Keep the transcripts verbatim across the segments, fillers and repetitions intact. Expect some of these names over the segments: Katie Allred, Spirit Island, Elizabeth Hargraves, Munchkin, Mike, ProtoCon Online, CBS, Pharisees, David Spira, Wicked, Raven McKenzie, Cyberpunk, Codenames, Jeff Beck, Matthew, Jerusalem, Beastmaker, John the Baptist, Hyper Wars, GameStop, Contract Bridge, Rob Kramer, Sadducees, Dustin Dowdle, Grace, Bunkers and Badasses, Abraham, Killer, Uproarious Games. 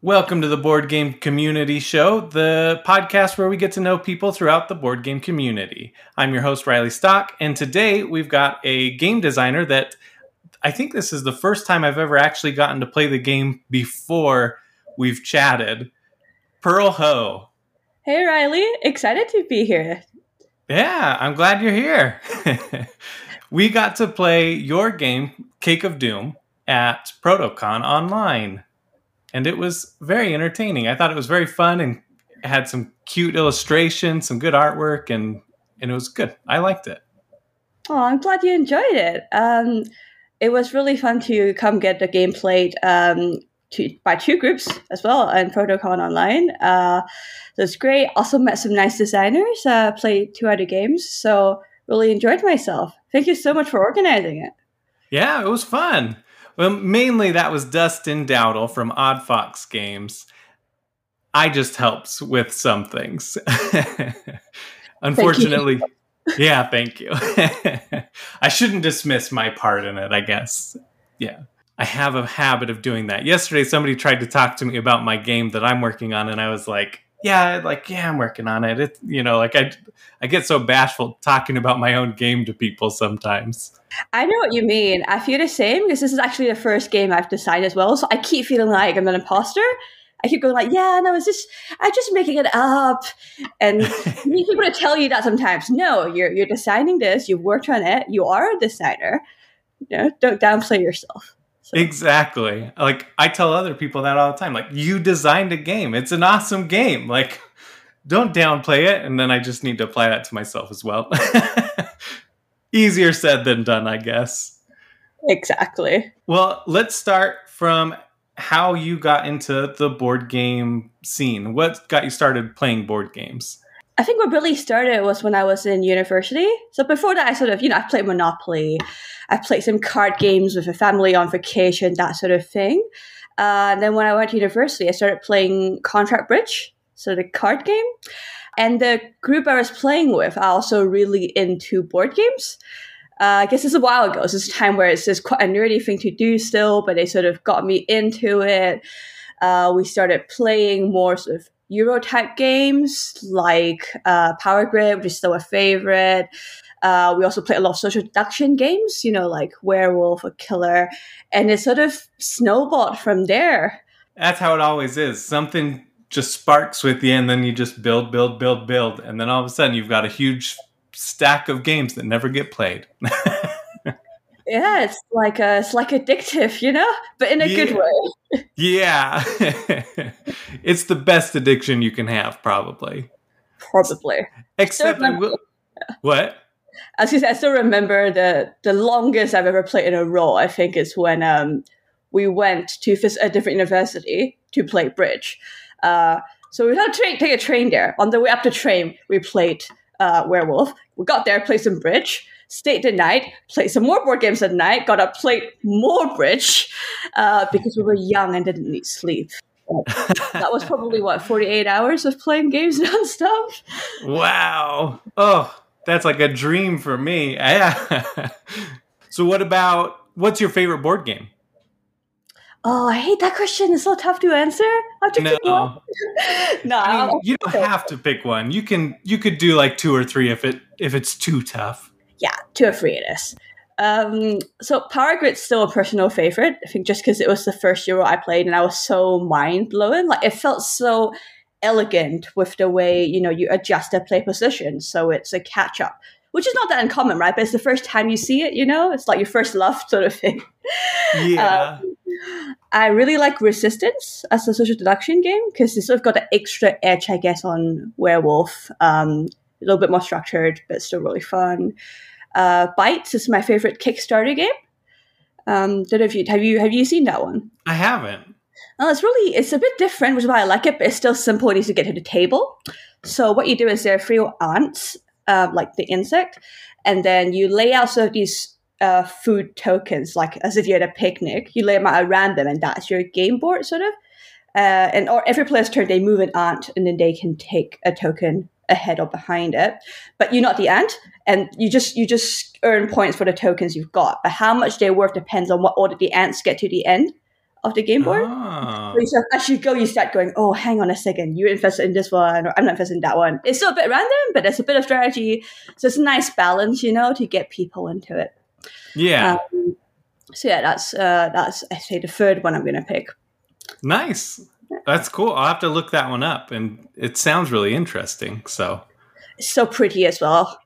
Welcome to the Board Game Community Show, the podcast where we get to know people throughout the board game community. I'm your host, Riley Stock, and today we've got a game designer that I think this is the first time I've ever actually gotten to play the game before we've chatted. Pearl Ho. Hey, Riley. Excited to be here. Yeah, I'm glad you're here. We got to play your game, Cake of Doom, at ProtoCon Online. And it was very entertaining. I thought it was very fun and had some cute illustrations, some good artwork, and, and it was good. I liked it. Oh, I'm glad you enjoyed it. Um, it was really fun to come get the game played um, to, by two groups as well on ProtoCon Online. Uh, so it's great. Also met some nice designers, uh, played two other games. So really enjoyed myself. Thank you so much for organizing it. Yeah, it was fun. Well, mainly that was Dustin Dowdle from Odd Fox Games. I just helps with some things. Unfortunately, thank yeah, thank you. I shouldn't dismiss my part in it, I guess. Yeah, I have a habit of doing that. Yesterday, somebody tried to talk to me about my game that I'm working on, and I was like, yeah, like, yeah, I'm working on it. It's, you know, like I, I get so bashful talking about my own game to people sometimes. I know what you mean. I feel the same because this is actually the first game I've designed as well. So I keep feeling like I'm an imposter. I keep going like, yeah, no, it's just, I'm just making it up. And people to tell you that sometimes. No, you're you're designing this. You've worked on it. You are a designer. You know, don't downplay yourself. So. Exactly. Like I tell other people that all the time. Like you designed a game. It's an awesome game. Like don't downplay it. And then I just need to apply that to myself as well. Easier said than done, I guess. Exactly. Well, let's start from how you got into the board game scene. What got you started playing board games? I think what really started was when I was in university. So before that, I sort of, you know, I played Monopoly. I played some card games with a family on vacation, that sort of thing. Uh, and then when I went to university, I started playing Contract Bridge, so the card game. And the group I was playing with are also really into board games. Uh, I guess it's a while ago. So it's a time where it's just quite a nerdy thing to do still, but they sort of got me into it. Uh, we started playing more sort of Euro-type games like uh, Power Grid, which is still a favorite. Uh, we also played a lot of social deduction games, you know, like Werewolf or Killer. And it sort of snowballed from there. That's how it always is. Something just sparks with you, and then you just build, build, build, build. And then all of a sudden, you've got a huge stack of games that never get played. Yeah, it's like a, it's like addictive, you know? But in a yeah. good way. Yeah. It's the best addiction you can have, probably. Probably. Except I, I will... Yeah. What? As you said, I still remember the, the longest I've ever played in a row, I think, is when um, we went to a different university to play bridge. Uh, so we had to tra- take a train there. On the way up the train, we played uh, Werewolf. We got there, played some bridge, stayed the night, played some more board games at night, got up, played more bridge uh, because we were young and didn't need sleep. That was probably, what, forty-eight hours of playing games nonstop? Wow. Oh, that's like a dream for me. Yeah. So what about, what's your favorite board game? Oh, I hate that question. It's so tough to answer. I have to no. pick one. No, I mean, you don't have to pick one. You can you could do like two or three if it if it's too tough. Yeah, two or three it is. Um, so Power Grid's still a personal favorite. I think just because it was the first Euro I played, and I was so mind blowing. Like it felt so elegant with the way you know you adjust the play position, so it's a catch up. Which is not that uncommon, right? But it's the first time you see it, you know? It's like your first love sort of thing. Yeah. Um, I really like Resistance as a social deduction game because it's sort of got the extra edge, I guess, on Werewolf. Um, a little bit more structured, but still really fun. Uh, BITE is my favorite Kickstarter game. Um, don't know if you have you have you seen that one? I haven't. Oh, it's really it's a bit different, which is why I like it. But it's still simple. It needs to get to the table. So what you do is there are three aunts. Um, like the insect, and then you lay out sort of these uh, food tokens, like as if you had a picnic. You lay them out at random, and that's your game board, sort of. Uh, and or every player's turn, they move an ant, and then they can take a token ahead or behind it. But you're not the ant, and you just you just earn points for the tokens you've got. But how much they're worth depends on what order the ants get to the end of the game board. Ah. So as you go, you start going, oh, hang on a second, you're invested in this one, or I'm not invested in that one. It's still a bit random, but there's a bit of strategy. So it's a nice balance, you know, to get people into it. Yeah. Um, so yeah, that's, uh, that's I say, the third one I'm going to pick. Nice. That's cool. I'll have to look that one up. And it sounds really interesting. So it's so pretty as well.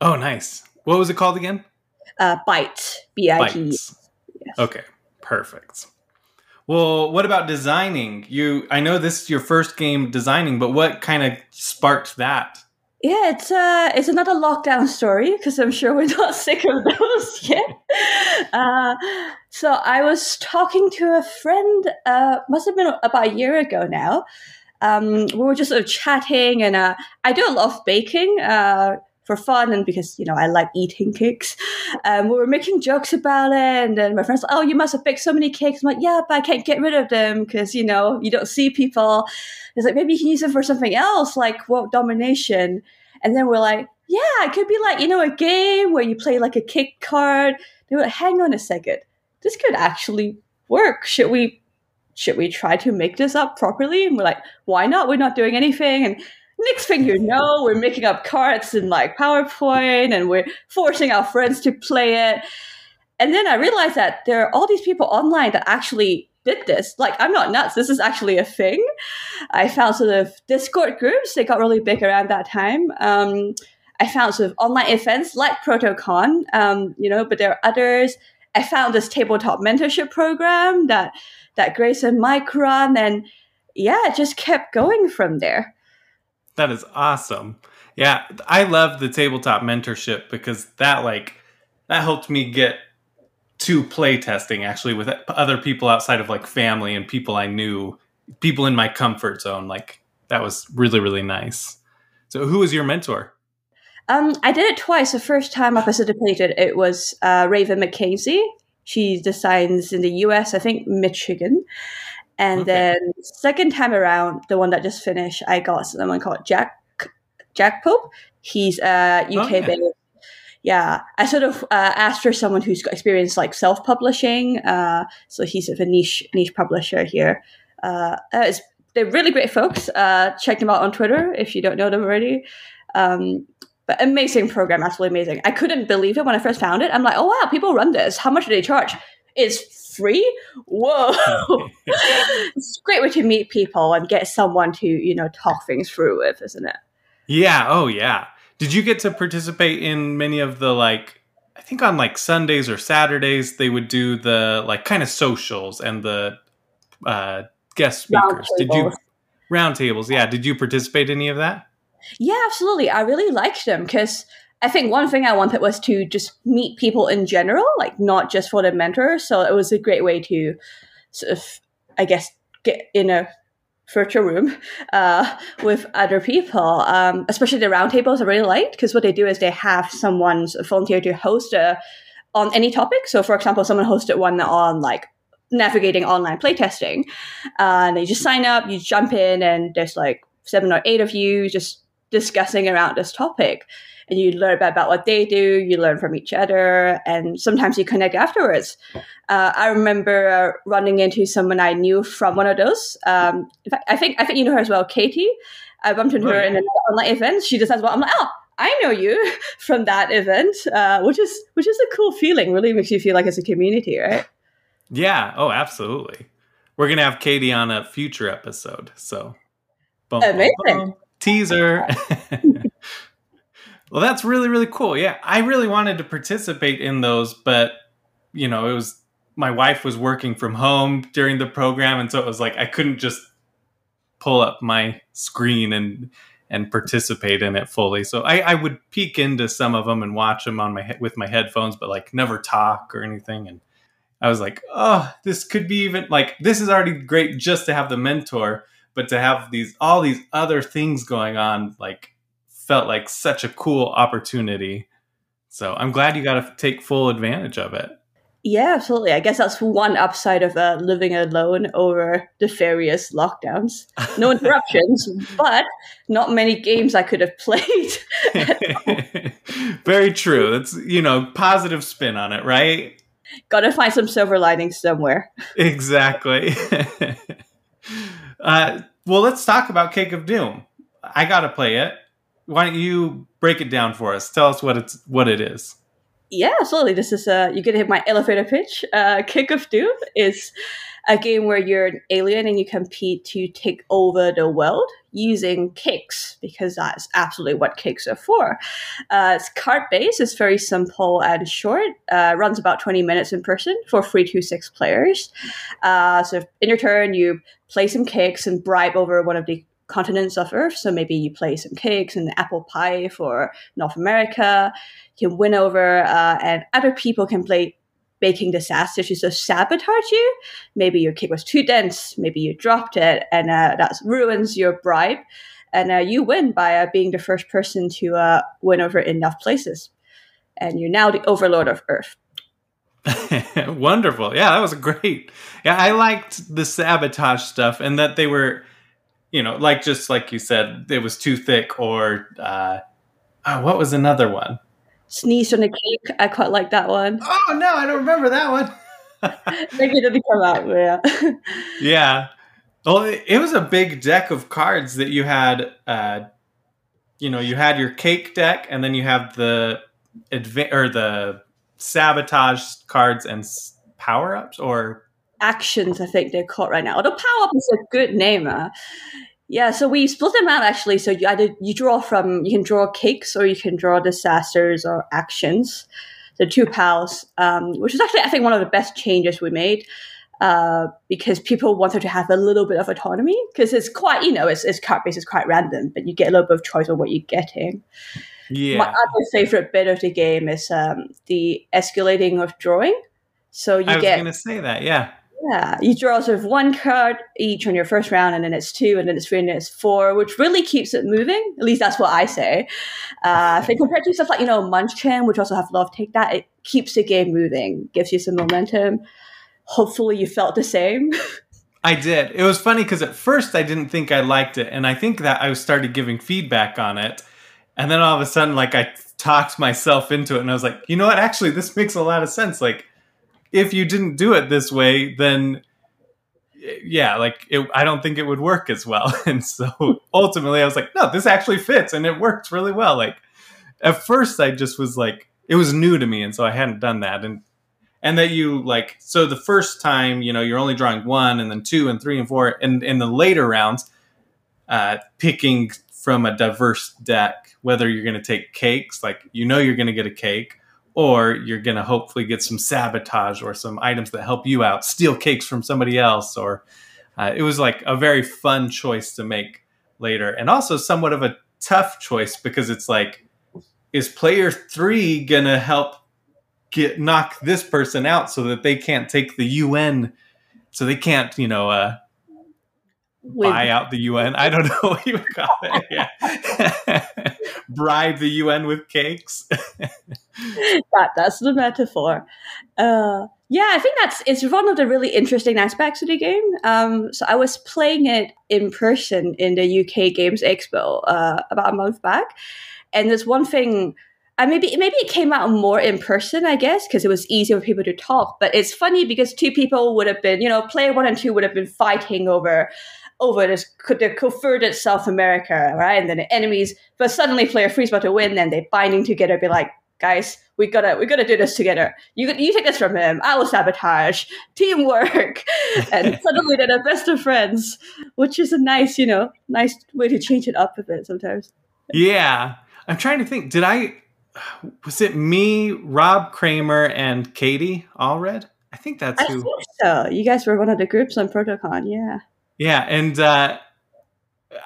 Oh, nice. What was it called again? Uh, BITE. B I T E. Yes. Okay, perfect. Well, what about designing? You, I know this is your first game designing, but what kind of sparked that? Yeah, it's uh, it's another lockdown story because I'm sure we're not sick of those yet. uh, so I was talking to a friend, uh, must have been about a year ago now. Um, we were just sort of chatting, and uh, I do a lot of baking uh, for fun, and because you know I like eating cakes. Um, we were making jokes about it, and then my friend's like, "Oh, you must have baked so many cakes." I'm like, "Yeah, but I can't get rid of them because you know you don't see people." It's like, maybe you can use it for something else, like world domination. And then we're like, yeah, it could be like, you know, a game where you play like a kick card. They were like, hang on a second. This could actually work. Should we should we try to make this up properly? And we're like, why not? We're not doing anything. And next thing you know, we're making up cards in like PowerPoint and we're forcing our friends to play it. And then I realized that there are all these people online that actually did this. Like, I'm not nuts. This is actually a thing. I found sort of Discord groups. They got really big around that time. Um, I found sort of online events like ProtoCon, um, you know, but there are others. I found this tabletop mentorship program that, that Grace and Mike run. And yeah, it just kept going from there. That is awesome. Yeah. I love the tabletop mentorship because that like, that helped me get to play testing actually with other people outside of like family and people I knew, people in my comfort zone. Like that was really, really nice. So who was your mentor? Um, I did it twice. The first time I participated, it was uh, Raven McKenzie. She designs in the U S, I think Michigan. And okay. Then second time around, the one that just finished, I got someone called Jack Jack Pope. He's uh, U K-based. Okay. Yeah, I sort of uh, asked for someone who's got experience like self-publishing. Uh, so he's sort of a niche niche publisher here. Uh, it's, they're really great folks. Uh, check them out on Twitter if you don't know them already. Um, but amazing program, absolutely amazing. I couldn't believe it when I first found it. I'm like, oh wow, people run this. How much do they charge? It's free? Whoa! It's a great way to meet people and get someone to you know talk things through with, isn't it? Yeah. Oh yeah. Did you get to participate in many of the, like, I think on, like, Sundays or Saturdays, they would do the, like, kind of socials and the uh, guest speakers. Did you round tables, yeah. Did you participate in any of that? Yeah, absolutely. I really liked them because I think one thing I wanted was to just meet people in general, like, not just for the mentor. So it was a great way to sort of, I guess, get in a virtual room uh, with other people, um, especially the roundtables I really liked because what they do is they have someone volunteer to host a, on any topic. So for example, someone hosted one on like navigating online playtesting uh, and they just sign up, you jump in and there's like seven or eight of you just discussing around this topic and you learn about what they do, you learn from each other and sometimes you connect afterwards. Uh, I remember running into someone I knew from one of those. Um, in fact, I think I think you know her as well, Katie. I bumped into her in an online event. She just says, well, I'm like, oh, I know you from that event, uh, which is which is a cool feeling. Really makes you feel like it's a community, right? Yeah. Oh, absolutely. We're going to have Katie on a future episode. So boom, amazing. Boom, boom. Teaser. Well, that's really, really cool. Yeah, I really wanted to participate in those, but, you know, it was my wife was working from home during the program. And so it was like I couldn't just pull up my screen and and participate in it fully. So I, I would peek into some of them and watch them on my with my headphones, but like never talk or anything. And I was like, oh, this could be even like this is already great just to have the mentor, but to have these all these other things going on, like felt like such a cool opportunity. So I'm glad you got to take full advantage of it. Yeah, absolutely. I guess that's one upside of uh, living alone over the various lockdowns. No interruptions, but not many games I could have played. Very true. That's, you know, positive spin on it, right? Gotta find some silver linings somewhere. Exactly. uh, well, let's talk about Cake of Doom. I gotta play it. Why don't you break it down for us? Tell us what it's what it is. Yeah, absolutely. This is uh, you get to hit my elevator pitch. Uh, Cake of Doom is a game where you're an alien and you compete to take over the world using cakes, because that's absolutely what cakes are for. Uh, it's card-based, it's very simple and short, uh, runs about twenty minutes in person for three to six players. Uh, so in your turn, you play some cakes and bribe over one of the continents of Earth. So maybe you play some cakes and apple pie for North America. You can win over, uh, and other people can play baking disasters to sabotage you. Maybe your cake was too dense. Maybe you dropped it, and uh, that ruins your bribe. And uh, you win by uh, being the first person to uh, win over enough places. And you're now the overlord of Earth. Wonderful. Yeah, that was great. Yeah, I liked the sabotage stuff, and that they were, you know, like just like you said, it was too thick, or uh, oh, what was another one? Sneeze on the cake. I quite like that one. Oh, no, I don't remember that one. Maybe it didn't come out, yeah. Yeah. Well, it was a big deck of cards that you had. Uh, you know, you had your cake deck, and then you have the adv- or the sabotage cards and power-ups, or actions, I think they're called right now. Although power-up is a good name, uh. Yeah, so we split them out actually. So you either you draw from you can draw cakes, or you can draw disasters or actions. The two pals, um, which is actually I think one of the best changes we made, uh, because people wanted to have a little bit of autonomy, because it's quite you know it's it's card based, it's quite random, but you get a little bit of choice on what you're getting. Yeah. My other favorite bit of the game is um, the escalating of drawing. So you I was get. Going to say that, yeah. Yeah, you draw sort of one card each on your first round, and then it's two, and then it's three, and then it's four, which really keeps it moving. At least that's what I say. Uh, if compared to stuff like, you know, Munchkin, which also have a lot of take that, it keeps the game moving, gives you some momentum. Hopefully you felt the same. I did. It was funny because at first I didn't think I liked it, and I think that I started giving feedback on it, and then all of a sudden, like, I talked myself into it, and I was like, you know what, actually, this makes a lot of sense, like, if you didn't do it this way, then yeah, like it, I don't think it would work as well. And so ultimately I was like, no, this actually fits and it works really well. Like at first I just was like, it was new to me. And so I hadn't done that. And, and that you like, so the first time, you know, you're only drawing one and then two and three and four. And in the later rounds, uh, picking from a diverse deck, whether you're going to take cakes, like, you know, you're going to get a cake, or you're going to hopefully get some sabotage or some items that help you out, steal cakes from somebody else. Or uh, it was like a very fun choice to make later. And also somewhat of a tough choice, because it's like, is player three going to help get knock this person out so that they can't take the U N? So they can't, you know, uh, buy out the U N. I don't know what you would call it. Yeah. Bribe the U N with cakes. that that's the metaphor. Uh, yeah, I think that's it's one of the really interesting aspects of the game. Um, so I was playing it in person in the U K Games Expo uh, about a month back, and there's one thing. And maybe maybe it came out more in person, I guess, because it was easier for people to talk. But it's funny because two people would have been, you know, player one and two would have been fighting over. over this, the converted South America, right? And then the enemies, but suddenly player three's about to win, and they're binding together, be like, guys, we gotta, we gotta do this together. You you take this from him, I will sabotage, teamwork. And suddenly they're the best of friends, which is a nice, you know, nice way to change it up a bit sometimes. Yeah. I'm trying to think, did I, was it me, Rob Kramer, and Katie Allred? I think that's I who. I think so. You guys were one of the groups on ProtoCon, yeah. Yeah, and uh,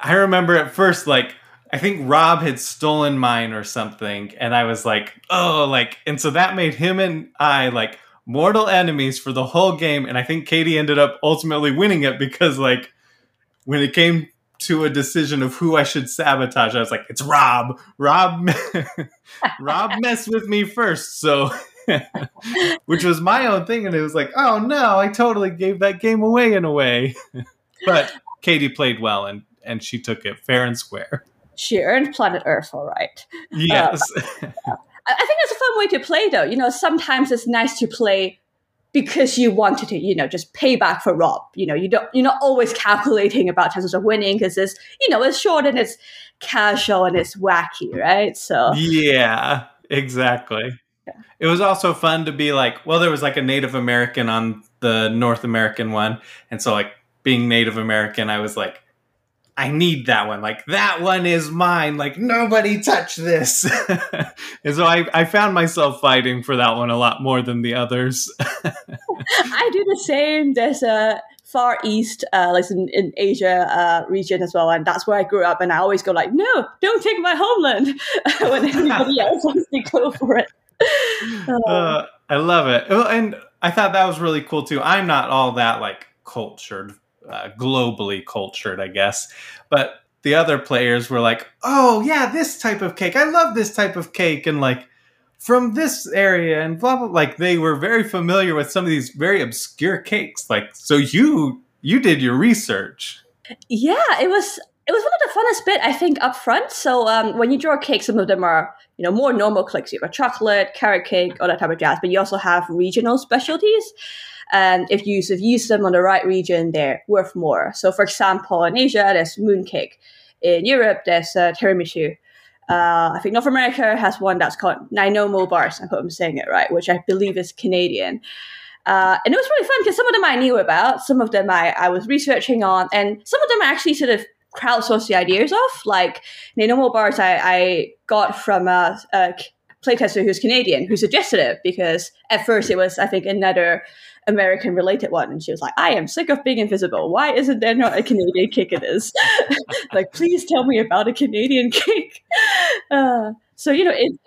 I remember at first, like, I think Rob had stolen mine or something, and I was like, oh, like, and so that made him and I, like, mortal enemies for the whole game, and I think Katie ended up ultimately winning it because, like, when it came to a decision of who I should sabotage, I was like, it's Rob. Rob, Rob messed with me first, so... Which was my own thing, and it was like, oh, no, I totally gave that game away in a way. But Katie played well, and, and she took it fair and square. She earned planet Earth, all right. Yes. Um, I think it's a fun way to play, though. You know, sometimes it's nice to play because you wanted to, you know, just pay back for Rob. You know, you don't, you're not always calculating about chances of winning because it's, you know, it's short and it's casual and it's wacky, right? So yeah, exactly. Yeah. It was also fun to be like, well, there was like a Native American on the North American one. And so like being Native American, I was like, I need that one. Like that one is mine. Like nobody touch this. And so I, I found myself fighting for that one a lot more than the others. I do the same. There's a Far East, uh, like in, in Asia uh, region as well. And that's where I grew up. And I always go like, no, don't take my homeland when anybody else wants to go for it. um, uh, I love it. And I thought that was really cool too. I'm not all that like cultured. Uh, globally cultured, I guess. But the other players were like, oh, yeah, this type of cake. I love this type of cake. And like from this area and blah, blah, blah. Like they were very familiar with some of these very obscure cakes. Like, so you, you did your research. Yeah, it was, it was one of the funnest bit, I think, up front. So um, when you draw a cake, some of them are, you know, more normal cakes. You have a chocolate, carrot cake, all that type of jazz. But you also have regional specialties. And if you if you use them on the right region, they're worth more. So, for example, in Asia, there's Mooncake. In Europe, there's uh, tiramisu. Uh, I think North America has one that's called Ninomo bars. I hope I'm saying it right, which I believe is Canadian. Uh, and it was really fun because some of them I knew about, some of them I, I was researching on, and some of them I actually sort of crowdsourced the ideas of. Like Ninomo bars, I, I got from a, a playtester who's Canadian who suggested it because at first it was, I think, another American related one, and she was like, I am sick of being invisible. Why isn't there not a Canadian cake in this? Like, please tell me about a Canadian cake. Uh, so, you know, if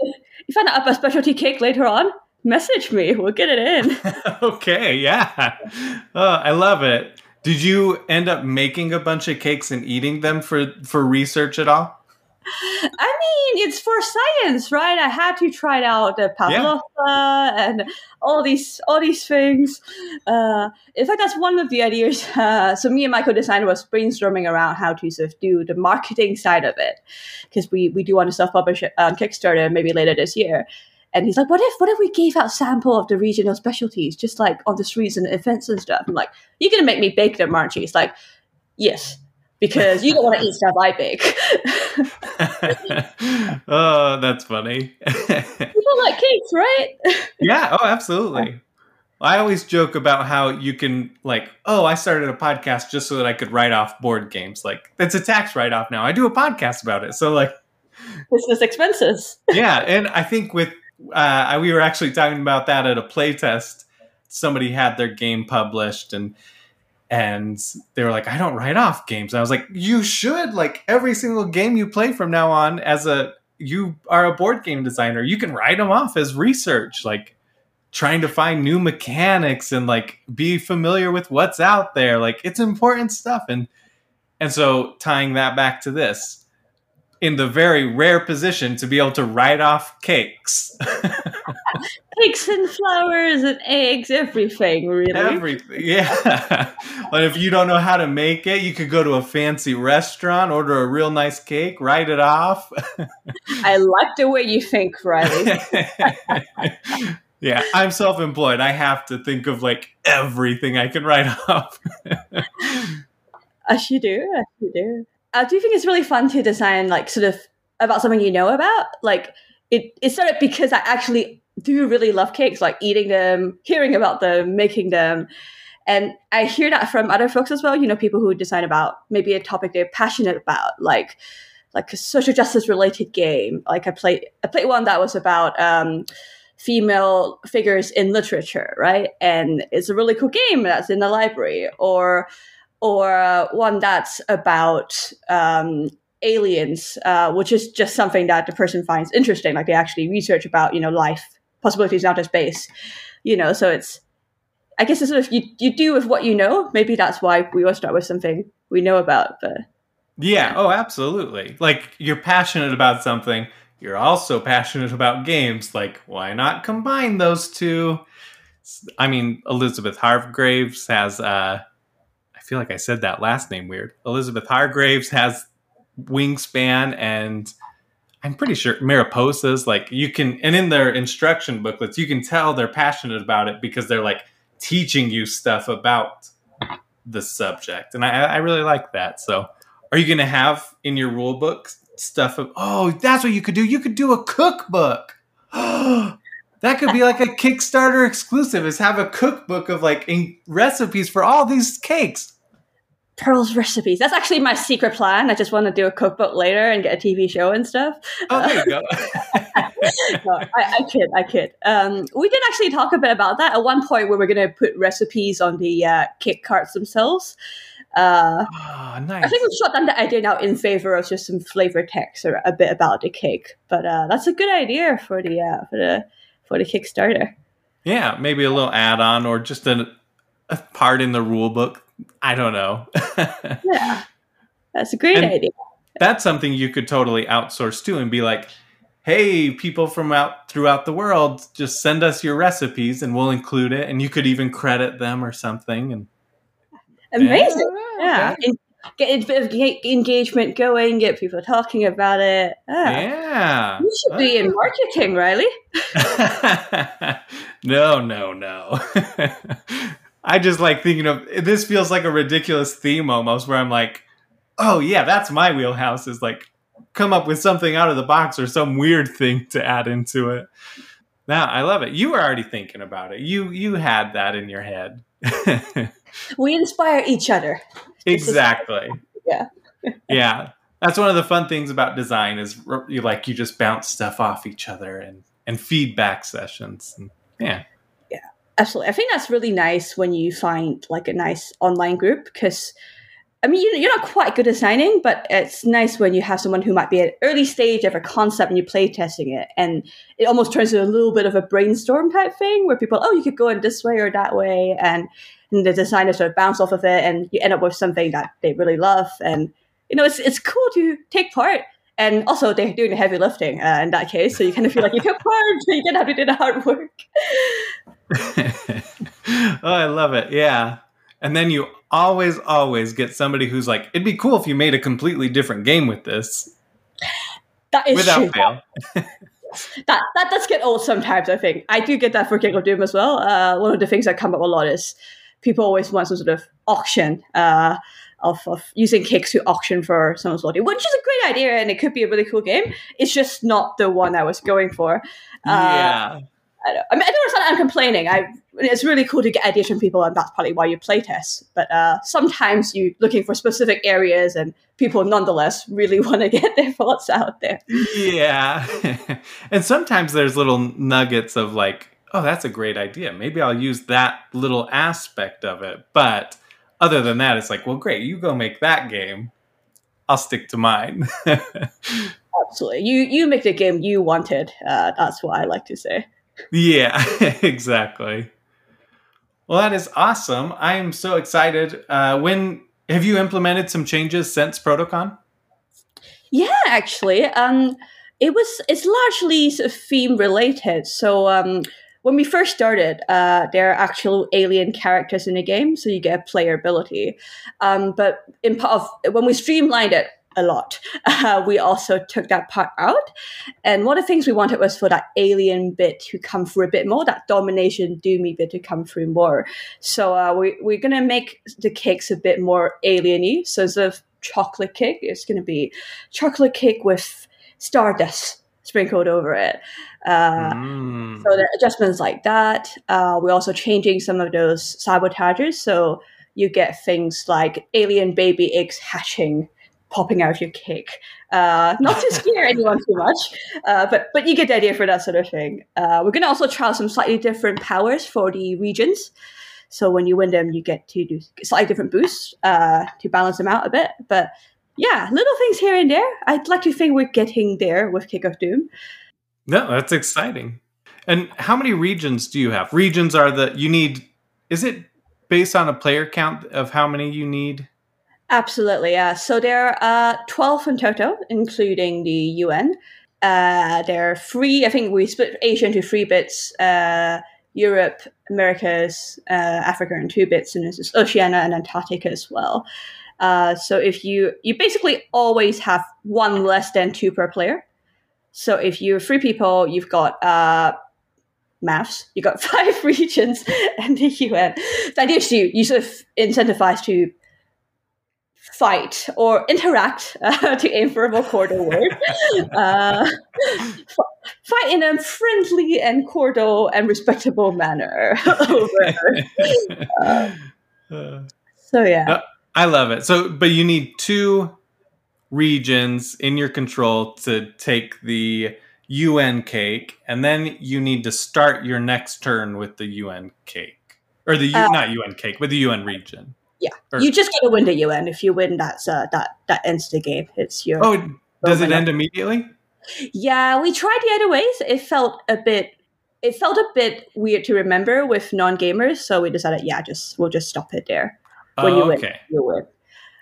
you find out about a specialty cake later on, message me. We'll get it in. Okay, yeah. Oh, I love it. Did you end up making a bunch of cakes and eating them for, for research at all? I mean, it's for science, right? I had to try out the pavlova yeah. and all these all these things. Uh, in fact, that's one of the ideas. Uh, so me and my co-designer was brainstorming around how to sort of do the marketing side of it because we, we do want to self-publish it on Kickstarter maybe later this year. And he's like, what if what if we gave out sample of the regional specialties just like on the streets and events and stuff? I'm like, you're going to make me bake them, aren't you? He's like, yes. Because you don't want to eat stuff I bake. Oh, that's funny. People like cakes, right? Yeah. Oh, absolutely. I always joke about how you can, like, oh, I started a podcast just so that I could write off board games. Like, that's a tax write-off now. I do a podcast about it. So, like, business expenses. Yeah. And I think with, uh, we were actually talking about that at a playtest. Somebody had their game published and, And they were like, I don't write off games. And I was like, you should. Like, every single game you play from now on, as a you are a board game designer, you can write them off as research. Like, trying to find new mechanics and, like, be familiar with what's out there. Like, it's important stuff. And and so tying that back to this, in the very rare position to be able to write off cakes. Cakes and flowers and eggs, everything, really. Everything, yeah. But if you don't know how to make it, you could go to a fancy restaurant, order a real nice cake, write it off. I like the way you think, Riley. Yeah, I'm self-employed. I have to think of, like, everything I can write off. As you do, as you do. I do think it's really fun to design, like, sort of about something you know about. Like, it, it started because I actually do really love cakes, like eating them, hearing about them, making them. And I hear that from other folks as well, you know, people who design about maybe a topic they're passionate about, like like a social justice related game. Like I played I played one that was about um female figures in literature, right? And it's a really cool game that's in the library, or or one that's about um aliens, uh which is just something that the person finds interesting. Like they actually research about, you know, life possibilities out of space, you know. So it's, I guess it's sort of, you, you do with what you know. Maybe that's why we all start with something we know about. But yeah, yeah. Oh, absolutely. Like you're passionate about something. You're also passionate about games. Like why not combine those two? I mean, Elizabeth Hargraves has, uh, I feel like I said that last name weird. Elizabeth Hargraves has Wingspan and I'm pretty sure Mariposas. Like you can, and in their instruction booklets, you can tell they're passionate about it because they're like, teaching you stuff about the subject. And I, I really like that. So are you going to have in your rule book stuff of, oh, that's what you could do. You could do a cookbook. That could be like a Kickstarter exclusive, is have a cookbook of like in- recipes for all these cakes. Pearl's recipes. That's actually my secret plan. I just want to do a cookbook later and get a T V show and stuff. Oh, there you go. No, I, I kid, I kid. Um, we did actually talk a bit about that at one point where we're going to put recipes on the uh, cake cards themselves. Uh, oh, nice. I think we've shot down the idea now in favor of just some flavor text or a bit about the cake. But uh, that's a good idea for the uh, for the for the Kickstarter. Yeah, maybe a little add-on or just a, a part in the rule book. I don't know. Yeah, that's a great and idea. That's something you could totally outsource to and be like, hey, people from out throughout the world, just send us your recipes and we'll include it. And you could even credit them or something. And amazing. Yeah. yeah. Get a bit of engagement going, get people talking about it. Yeah. yeah. You should be in marketing, Riley. no, no, no. I just like thinking of, this feels like a ridiculous theme almost where I'm like, oh yeah, that's my wheelhouse, is like come up with something out of the box or some weird thing to add into it. Now, I love it. You were already thinking about it. You you had that in your head. We inspire each other. Exactly. Yeah. Yeah. That's one of the fun things about design is you like you just bounce stuff off each other and, and feedback sessions. And, yeah. Absolutely. I think that's really nice when you find like a nice online group because, I mean, you, you're not quite good at designing, but it's nice when you have someone who might be at early stage of a concept and you're play testing it. And it almost turns into a little bit of a brainstorm type thing where people, oh, you could go in this way or that way. And, and the designers sort of bounce off of it and you end up with something that they really love. And, you know, it's it's cool to take part. And also, they're doing the heavy lifting uh, in that case. So you kind of feel like you took part, but you didn't have to do the hard work. Oh, I love it. Yeah. And then you always, always get somebody who's like, it'd be cool if you made a completely different game with this. That is Without true. Fail. that, that does get old sometimes, I think. I do get that for Cake of Doom as well. Uh, one of the things that come up a lot is people always want some sort of auction uh, of, of using cakes to auction for someone's body, which is a great idea and it could be a really cool game. It's just not the one I was going for. Uh, yeah. I don't, I mean, I don't understand. I'm complaining. I, it's really cool to get ideas from people, and that's probably why you play test. But uh, sometimes you're looking for specific areas, and people nonetheless really want to get their thoughts out there. Yeah, and sometimes there's little nuggets of like, oh, that's a great idea. Maybe I'll use that little aspect of it. But other than that, it's like, well, great, you go make that game. I'll stick to mine. Absolutely, you you make the game you wanted. Uh, that's what I like to say. Yeah, exactly. Well, that is awesome. I am so excited. Uh, when have you implemented some changes since ProtoCon? Yeah, actually, um, it was. It's largely sort of theme related. So um, when we first started, uh, there are actual alien characters in the game, so you get playability. Um, but in part of when we streamlined it a lot, Uh, we also took that part out. And one of the things we wanted was for that alien bit to come through a bit more, that domination doomy bit to come through more. So uh, we, we're going to make the cakes a bit more alien-y. So instead of chocolate cake, it's going to be chocolate cake with stardust sprinkled over it. Uh, mm. So there are adjustments like that. Uh, we're also changing some of those sabotages. So you get things like alien baby eggs hatching, popping out of your cake. Uh, not to scare anyone too much, uh, but but you get the idea for that sort of thing. Uh, we're going to also trial some slightly different powers for the regions. So when you win them, you get to do slightly different boosts uh, to balance them out a bit. But yeah, little things here and there. I'd like to think we're getting there with Cake of Doom. No, that's exciting. And how many regions do you have? Regions are the, you need, is it based on a player count of how many you need? Absolutely, yeah. So there are uh, twelve in total, including the U N. Uh, there are three, I think we split Asia into three bits, uh, Europe, Americas, uh, Africa in two bits, and there's Oceania and Antarctica as well. Uh, so if you, you basically always have one less than two per player. So if you're three people, you've got uh, maths, you got five regions and the U N. The idea is you, you sort of incentivize to fight or interact uh, to aim for a more cordial word. uh, fight in a friendly and cordial and respectable manner. uh, so, yeah. Uh, I love it. So, but you need two regions in your control to take the U N cake, and then you need to start your next turn with the U N cake. Or the U, uh, not U N cake, but the U N region. Yeah, or, you just gotta win the U N. If you win, that's uh, that that ends the game. It's your oh, does it end up. immediately? Yeah, we tried the other ways. So it felt a bit, it felt a bit weird to remember with non-gamers. So we decided, yeah, just we'll just stop it there. When oh, you win, okay. you win.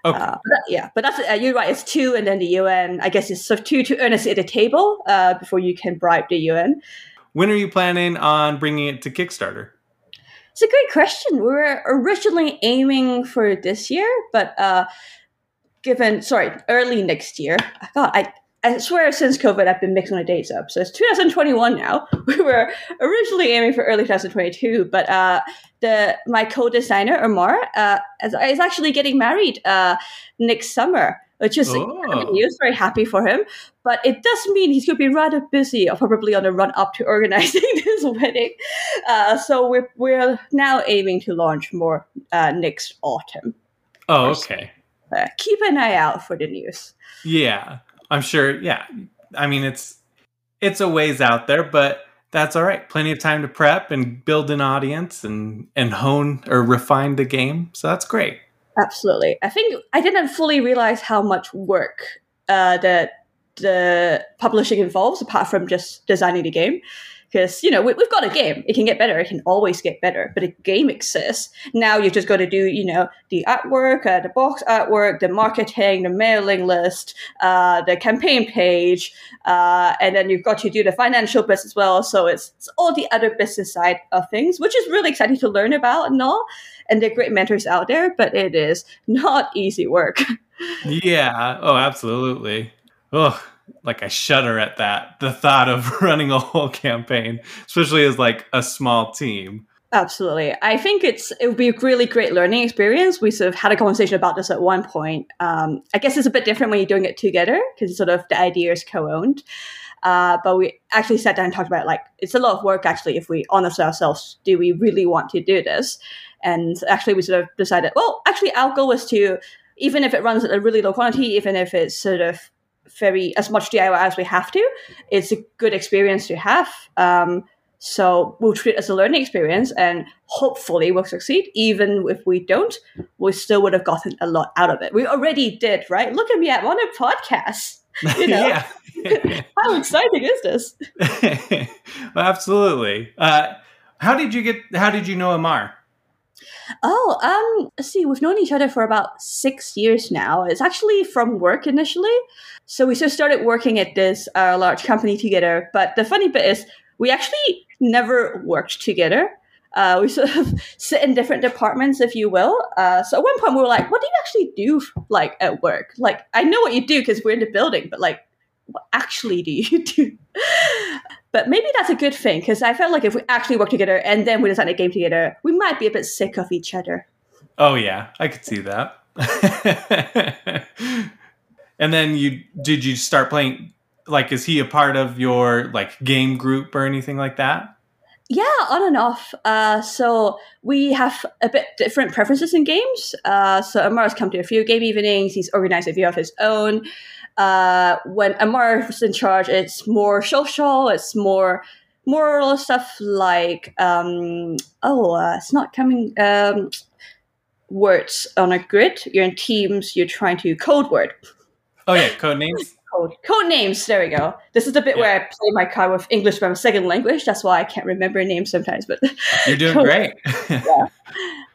Okay. Uh, but that, yeah, but that's uh, you're right. It's two, and then the U N. I guess it's sort of two to earn us at a table uh, before you can bribe the U N. When are you planning on bringing it to Kickstarter? It's a great question. We were originally aiming for this year, but uh, given, sorry, early next year. God, I, I swear since COVID, I've been mixing the dates up. So it's two thousand twenty-one now. We were originally aiming for early twenty twenty-two, but uh, the my co-designer, Omar, uh, is, is actually getting married uh, next summer, which is oh. great news. Very happy for him. But it does mean he's going to be rather busy, or probably on the run-up to organizing this wedding. Uh, so we're, we're now aiming to launch more uh, next autumn. Oh, okay. Uh, keep an eye out for the news. Yeah, I'm sure. Yeah. I mean, it's it's a ways out there, but that's all right. Plenty of time to prep and build an audience and, and hone or refine the game. So that's great. Absolutely. I think I didn't fully realize how much work uh, the the publishing involves, apart from just designing the game. Because, you know, we, we've got a game. It can get better. It can always get better. But a game exists. Now you've just got to do, you know, the artwork, uh, the box artwork, the marketing, the mailing list, uh, the campaign page. Uh, and then you've got to do the financial bits as well. So it's, it's all the other business side of things, which is really exciting to learn about and all. And they're great mentors out there, but it is not easy work. Yeah. Oh, absolutely. Oh, like I shudder at that, the thought of running a whole campaign, especially as like a small team. Absolutely. I think it's it would be a really great learning experience. We sort of had a conversation about this at one point. Um, I guess it's a bit different when you're doing it together because sort of the idea is co-owned. Uh, but we actually sat down and talked about like, it's a lot of work actually if we honest ourselves, do we really want to do this? And actually we sort of decided, well, actually our goal was to, even if it runs at a really low quantity, even if it's sort of very as much D I Y as we have to, it's a good experience to have. Um, so we'll treat it as a learning experience and hopefully we'll succeed. Even if we don't, we still would have gotten a lot out of it. We already did, right? Look at me, I'm on a podcast. You know, how exciting is this? Well, absolutely. Uh, how did you get, how did you know Amar? Oh, um, let's see, we've known each other for about six years now. It's actually from work initially. So we just started working at this uh, large company together. But the funny bit is we actually never worked together. Uh, we sort of sit in different departments, if you will. Uh, so at one point we were like, what do you actually do like at work? Like, I know what you do because we're in the building, but like, what actually do you do? But maybe that's a good thing, because I felt like if we actually work together and then we design a game together, we might be a bit sick of each other. Oh, yeah. I could see that. And then you did you start playing, like, is he a part of your, like, game group or anything like that? Yeah, on and off. Uh, so we have a bit different preferences in games. Uh, so Amar's come to a few game evenings. He's organized a few of his own. Uh, when Amar is in charge, it's more social. It's more moral stuff like, um, oh, uh, it's not coming um, words on a grid. You're in teams. You're trying to code word. Oh, yeah, Codenames. Code, code names. There we go. This is the bit yeah. where I play my card with English from a second language. That's why I can't remember names sometimes. But you're doing code, great. Yeah.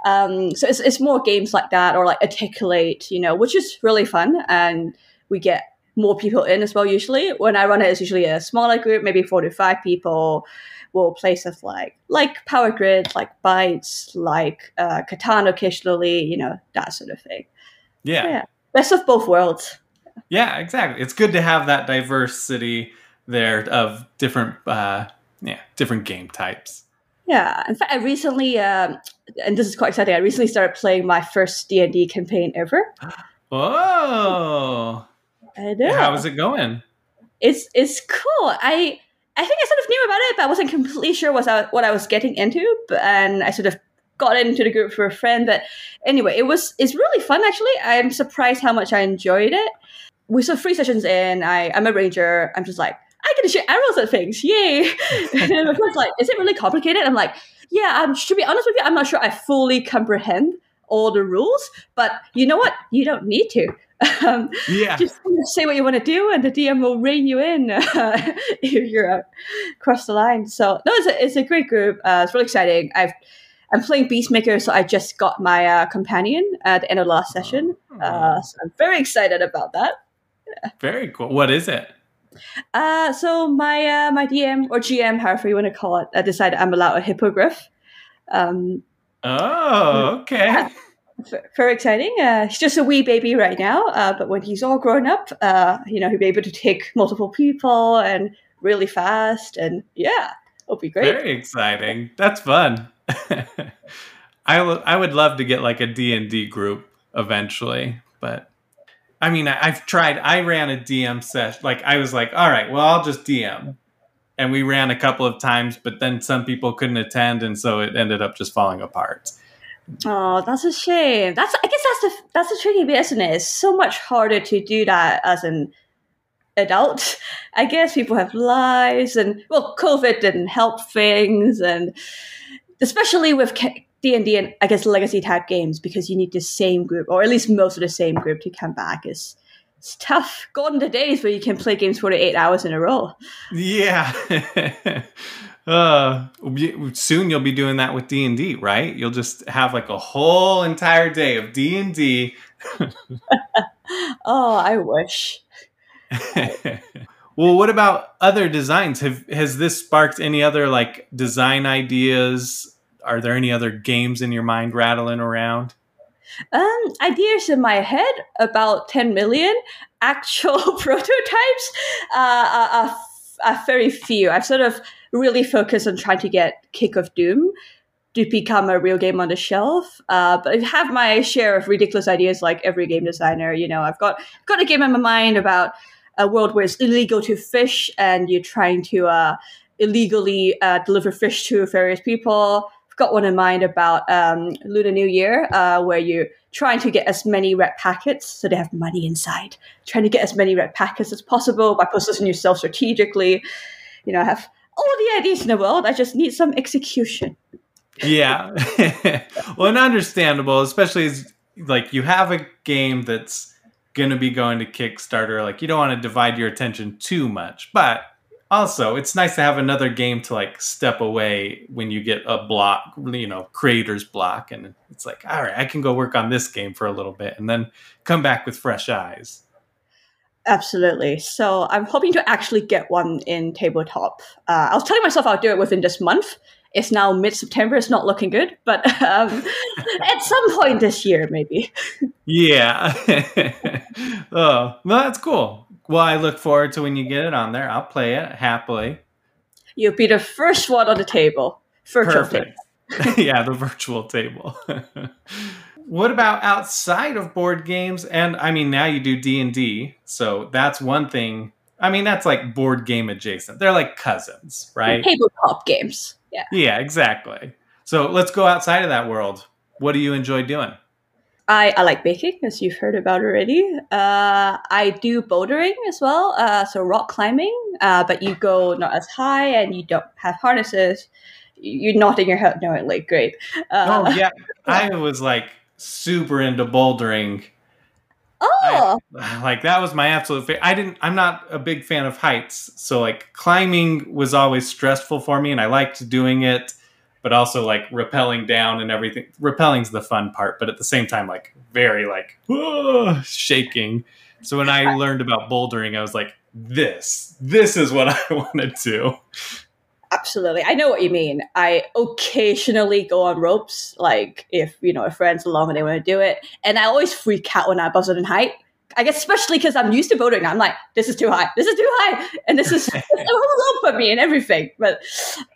Um, so it's it's more games like that, or like Articulate, you know, which is really fun, and we get more people in as well. Usually, when I run it, it's usually a smaller group, maybe four to five people. We'll play stuff like like Power Grid, like BITE, like uh, Catan occasionally, you know, that sort of thing. Yeah, so, yeah. Best of both worlds. Yeah, exactly. It's good to have that diversity there of different uh, yeah, different game types. Yeah. In fact, I recently, um, and this is quite exciting, I recently started playing my first D and D campaign ever. Whoa. I know. How is it going? It's it's cool. I I think I sort of knew about it, but I wasn't completely sure what I, what I was getting into. But, and I sort of got into the group for a friend. But anyway, it was it's really fun, actually. I'm surprised how much I enjoyed it. We saw three sessions in. I, I'm a ranger. I'm just like, I get to shoot arrows at things. Yay. And then my friend's like, is it really complicated? I'm like, yeah, um, to be honest with you, I'm not sure I fully comprehend all the rules. But you know what? You don't need to. Um, yeah. Just say what you want to do, and the D M will rein you in uh, if you're uh, across the line. So no, it's a, it's a great group. Uh, it's really exciting. I've I'm playing Beastmaker, so I just got my uh, companion at the end of the last session. Uh, so I'm very excited about that. Yeah. Very cool. What is it? Uh, so my uh, my D M or G M, however you want to call it, I decided I'm allowed a hippogriff. Um, oh, okay. Yeah. Very exciting. Uh, he's just a wee baby right now, uh, but when he's all grown up, uh, you know, he'll be able to take multiple people and really fast. And yeah, it'll be great. Very exciting. That's fun. I, w- I would love to get like a D and D group eventually, but I mean, I- I've tried. I ran a D M session. Like I was like, all right, well, I'll just D M. And we ran a couple of times, but then some people couldn't attend. And so it ended up just falling apart. Oh, that's a shame. That's I guess that's the that's the tricky bit, isn't it? It's so much harder to do that as an adult. I guess people have lives, and well, COVID didn't help things, and especially with D and D and I guess legacy type games, because you need the same group, or at least most of the same group, to come back. It's it's tough. Gone the days where you can play games for eight hours in a row. Yeah. Uh, soon you'll be doing that with D and D, right? You'll just have like a whole entire day of D and D. Oh, I wish. Well, what about other designs? Have, has this sparked any other like design ideas? Are there any other games in your mind rattling around? Um, ideas in my head, about ten million. Actual prototypes uh, are, are, are very few. I've sort of really focus on trying to get Cake of Doom to become a real game on the shelf. Uh, but I have my share of ridiculous ideas like every game designer. You know, I've got got a game in my mind about a world where it's illegal to fish and you're trying to uh, illegally uh, deliver fish to various people. I've got one in mind about um, Lunar New Year, uh, where you're trying to get as many red packets, so they have money inside, trying to get as many red packets as possible by positioning yourself strategically. You know, I have all the ideas in the world. I just need some execution. Yeah. Well, and understandable, especially as like you have a game that's going to be going to Kickstarter. Like you don't want to divide your attention too much, but also it's nice to have another game to like step away when you get a block, you know, creator's block. And it's like, all right, I can go work on this game for a little bit and then come back with fresh eyes. Absolutely. So I'm hoping to actually get one in Tabletop. Uh, I was telling myself I'll do it within this month. It's now mid-September. It's not looking good, but um, at some point this year, maybe. Yeah. Oh, well, that's cool. Well, I look forward to when you get it on there. I'll play it happily. You'll be the first one on the table. Virtual Perfect. Table. Yeah, the virtual table. What about outside of board games? And I mean, now you do D and D, so that's one thing. I mean, that's like board game adjacent. They're like cousins, right? Tabletop games. Yeah. Yeah, exactly. So let's go outside of that world. What do you enjoy doing? I, I like baking, as you've heard about already. Uh, I do bouldering as well, uh, so rock climbing, uh, but you go not as high and you don't have harnesses. You're nodding your head knowingly. Great. Uh, oh, yeah. I was like, super into bouldering. Oh, I, like that was my absolute favorite. I didn't. I'm not a big fan of heights, so like climbing was always stressful for me, and I liked doing it, but also like rappelling down and everything. Rappelling's the fun part, but at the same time, like very like whoa, shaking. So when I learned about bouldering, I was like, this, this is what I want to do. Absolutely. I know what you mean. I occasionally go on ropes, like if, you know, a friend's along and they want to do it. And I always freak out when I buzz in height. I guess especially because I'm used to voting. I'm like, this is too high. This is too high. And this is so low for me and everything. But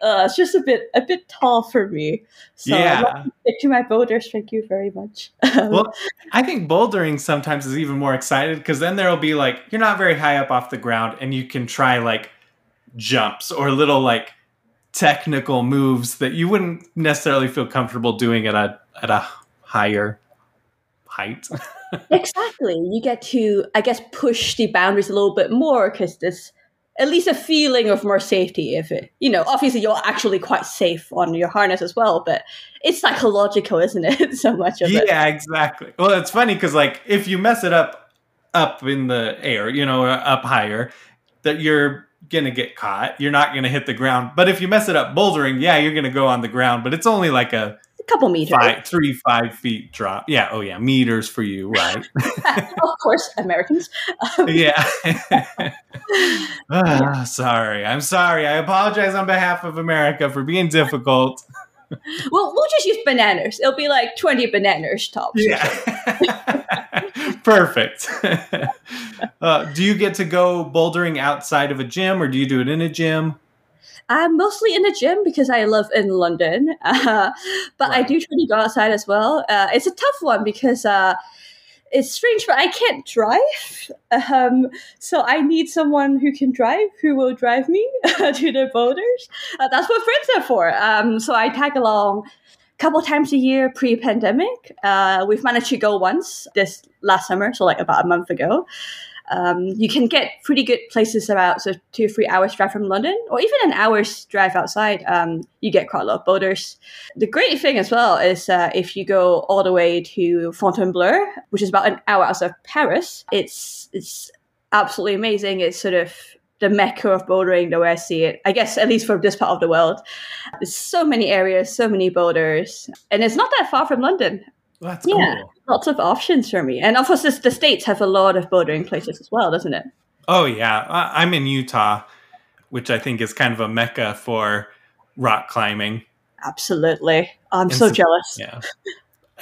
uh, it's just a bit a bit tall for me. So yeah. I love to stick to my boulders. Thank you very much. Well, I think bouldering sometimes is even more exciting because then there will be like, you're not very high up off the ground and you can try like jumps or little like technical moves that you wouldn't necessarily feel comfortable doing at a at a higher height. Exactly. You get to, I guess, push the boundaries a little bit more because there's at least a feeling of more safety if it, you know, obviously you're actually quite safe on your harness as well, but it's psychological, isn't it? So much of yeah, it. Yeah, exactly. Well, it's funny because like if you mess it up up in the air, you know, up higher, that you're going to get caught. You're not going to hit the ground. But if you mess it up bouldering, yeah, you're going to go on the ground, but it's only like a couple meters, five, three five feet drop. Yeah, oh yeah, meters for you, right? Of course, Americans. Um, yeah. oh, sorry, I'm sorry. I apologize on behalf of America for being difficult. Well, we'll just use bananas. It'll be like twenty bananas tops. Yeah. Perfect. uh, do you get to go bouldering outside of a gym, or do you do it in a gym? I'm mostly in the gym because I live in London, uh, but right. I do try to go outside as well. Uh, it's a tough one because uh, it's strange, but I can't drive. Um, so I need someone who can drive, who will drive me to the boulders. Uh, that's what friends are for. Um, so I tag along a couple times a year pre-pandemic. Uh, we've managed to go once this last summer, so like about a month ago. Um, you can get pretty good places about so two or three hours drive from London, or even an hour's drive outside. Um, you get quite a lot of boulders. The great thing as well is uh, if you go all the way to Fontainebleau, which is about an hour outside of Paris, it's it's absolutely amazing. It's sort of the mecca of bouldering, the way I see it, I guess, at least for this part of the world. There's so many areas, so many boulders, and it's not that far from London. Well, that's yeah, cool. Lots of options for me. And of course, the States have a lot of bouldering places as well, doesn't it? Oh, yeah. I'm in Utah, which I think is kind of a mecca for rock climbing. Absolutely. I'm so, so jealous. Yeah,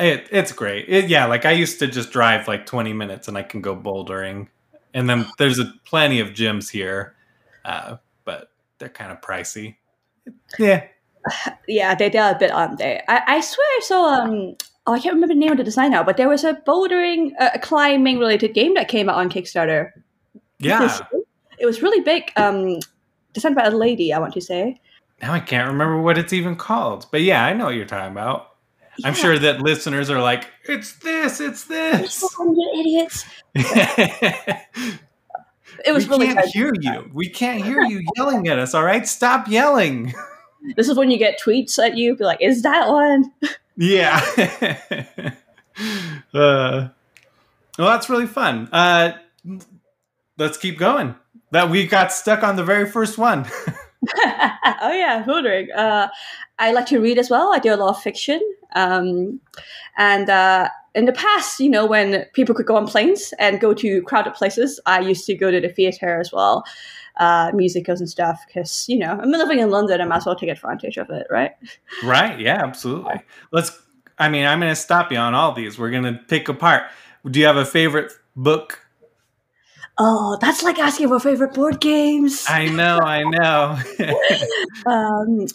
it, It's great. It, yeah, like I used to just drive like twenty minutes and I can go bouldering. And then there's a, plenty of gyms here, uh, but they're kind of pricey. Yeah. Yeah, they, they are a bit, aren't they? I, I swear I saw... Um, Oh, I can't remember the name of the design now, but there was a bouldering, uh, a climbing related game that came out on Kickstarter. Yeah. It was really big. Um, designed by a lady, I want to say. Now I can't remember what it's even called. But yeah, I know what you're talking about. Yeah. I'm sure that listeners are like, it's this, it's this. You idiots. It was we really can't hear you. We can't hear you yelling at us, all right? Stop yelling. This is when you get tweets at you, be like, is that one? Yeah. uh, well, that's really fun. Uh, let's keep going. That we got stuck on the very first one. Oh, yeah, bouldering. Uh, I like to read as well. I do a lot of fiction. Um, and uh, in the past, you know, when people could go on planes and go to crowded places, I used to go to the theater as well, uh, musicals and stuff, because, you know, I'm living in London. I might as well take advantage of it, right? Right. Yeah, absolutely. Let's, I mean, I'm going to stop you on all these. We're going to pick apart. Do you have a favorite book? Oh, that's like asking for favorite board games. I know, I know. um,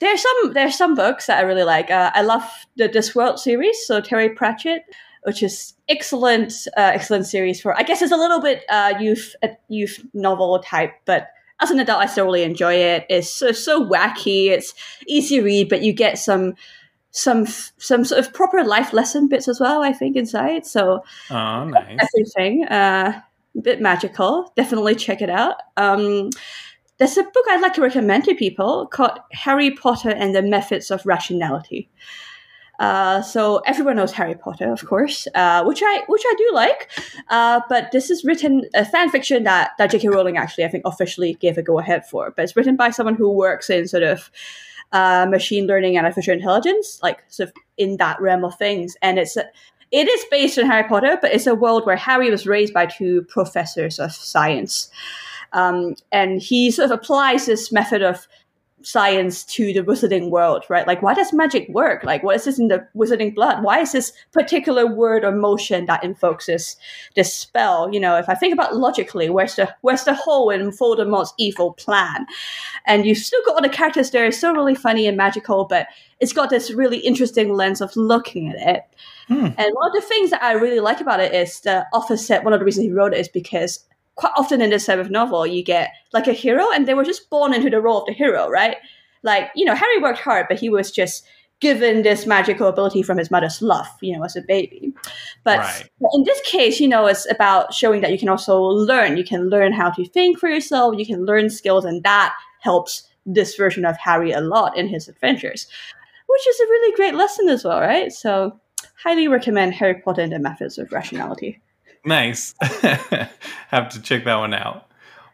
there's some there's some books that I really like. Uh, I love the Discworld series, so Terry Pratchett, which is excellent, uh, excellent series for. I guess it's a little bit uh, youth uh, youth novel type, but as an adult, I thoroughly enjoy it. It's so so wacky. It's easy to read, but you get some. some some sort of proper life lesson bits as well, I think, inside. So oh, nice. Everything uh a bit magical. Definitely check it out. Um there's a book I'd like to recommend to people called Harry Potter and the Methods of Rationality. Uh so everyone knows Harry Potter, of course, uh which I which I do like, uh but this is written a uh, fan fiction that, that J K Rowling actually I think officially gave a go ahead for, but it's written by someone who works in sort of Uh, machine learning and artificial intelligence, like sort of in that realm of things. And it's a, it is based on Harry Potter, but it's a world where Harry was raised by two professors of science. Um, and he sort of applies this method of science to the wizarding world, right? Like, why does magic work? Like, what is this in the wizarding blood? Why is this particular word or motion that invokes this, this spell? You know, if I think about logically, where's the where's the hole in Voldemort's evil plan? And you've still got all the characters there. It's still really funny and magical, but it's got this really interesting lens of looking at it. Mm. And one of the things that I really like about it is the author said one of the reasons he wrote it is because quite often in this type of novel, you get like a hero and they were just born into the role of the hero, right? Like, you know, Harry worked hard, but he was just given this magical ability from his mother's love, you know, as a baby. But right. in this case, you know, it's about showing that you can also learn. You can learn how to think for yourself. You can learn skills, and that helps this version of Harry a lot in his adventures, which is a really great lesson as well, right? So highly recommend Harry Potter and the Methods of Rationality. Nice. Have to check that one out.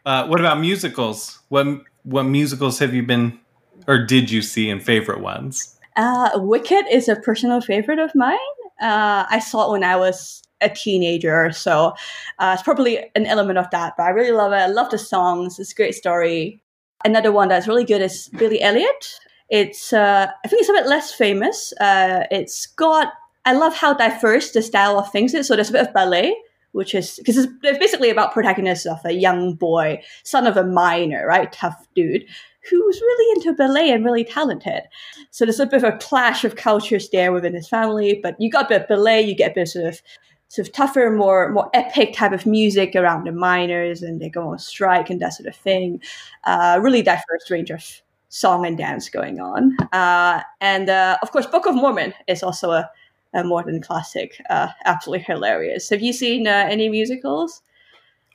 Uh, what about musicals? What what musicals have you been, or did you see, and favorite ones? Uh, Wicked is a personal favorite of mine. Uh, I saw it when I was a teenager, so uh, it's probably an element of that. But I really love it. I love the songs. It's a great story. Another one that's really good is Billy Elliot. It's uh, I think it's a bit less famous. Uh, it's got I love how diverse the style of things is. So there's a bit of ballet, which is, because it's basically about protagonists of a young boy, son of a miner, right? Tough dude, who's really into ballet and really talented. So there's a bit of a clash of cultures there within his family, but you got a bit of ballet, you get a bit sort of, sort of tougher, more more epic type of music around the miners, and they go on strike and that sort of thing. Uh, really diverse range of song and dance going on. Uh, and uh, of course, Book of Mormon is also a, a modern classic, uh, absolutely hilarious. Have you seen uh, any musicals?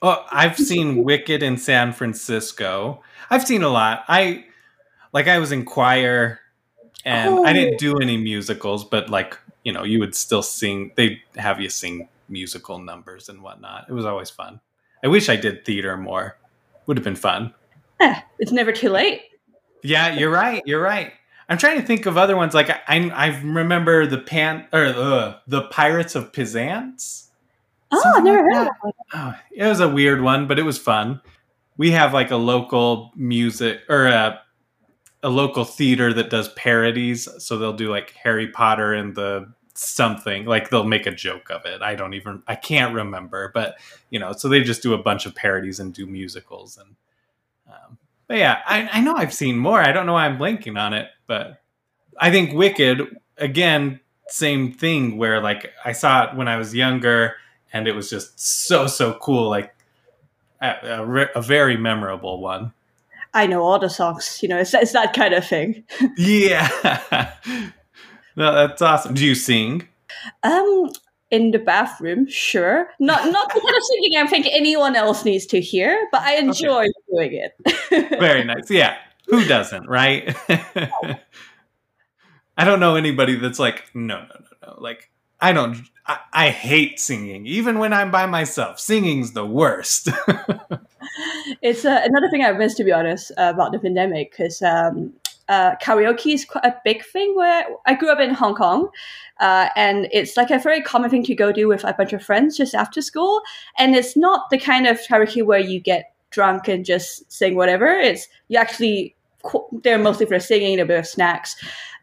Oh, I've seen Wicked in San Francisco. I've seen a lot. I like I was in choir, and oh. I didn't do any musicals, but like you know, you would still sing. They have you sing musical numbers and whatnot. It was always fun. I wish I did theater more. Would have been fun. Eh, it's never too late. Yeah, you're right. You're right. I'm trying to think of other ones. Like I, I remember the pan or uh, the Pirates of Penzance. Oh, I've never like heard that. of that. Oh, it was a weird one, but it was fun. We have like a local music or a, a local theater that does parodies. So they'll do like Harry Potter and the something, like they'll make a joke of it. I don't even, I can't remember, but you know, so they just do a bunch of parodies and do musicals and, um, but yeah, I, I know I've seen more. I don't know why I'm blanking on it, but I think Wicked, again, same thing where like I saw it when I was younger and it was just so, so cool. Like a, a, a very memorable one. I know all the songs, you know, it's, it's that kind of thing. Yeah. No, that's awesome. Do you sing? Um, in the bathroom, sure. Not not the kind of singing I think anyone else needs to hear, but I enjoy okay. doing it. Very nice. Yeah. Who doesn't, right? I don't know anybody that's like, no, no, no, no. Like, I don't, I, I hate singing. Even when I'm by myself, singing's the worst. It's uh, another thing I've missed, to be honest, uh, about the pandemic, because um, Uh, karaoke is quite a big thing where I grew up in Hong Kong, uh, and it's like a very common thing to go do with a bunch of friends just after school. And it's not the kind of karaoke where you get drunk and just sing whatever. It's you actually they're mostly for singing, a bit of snacks.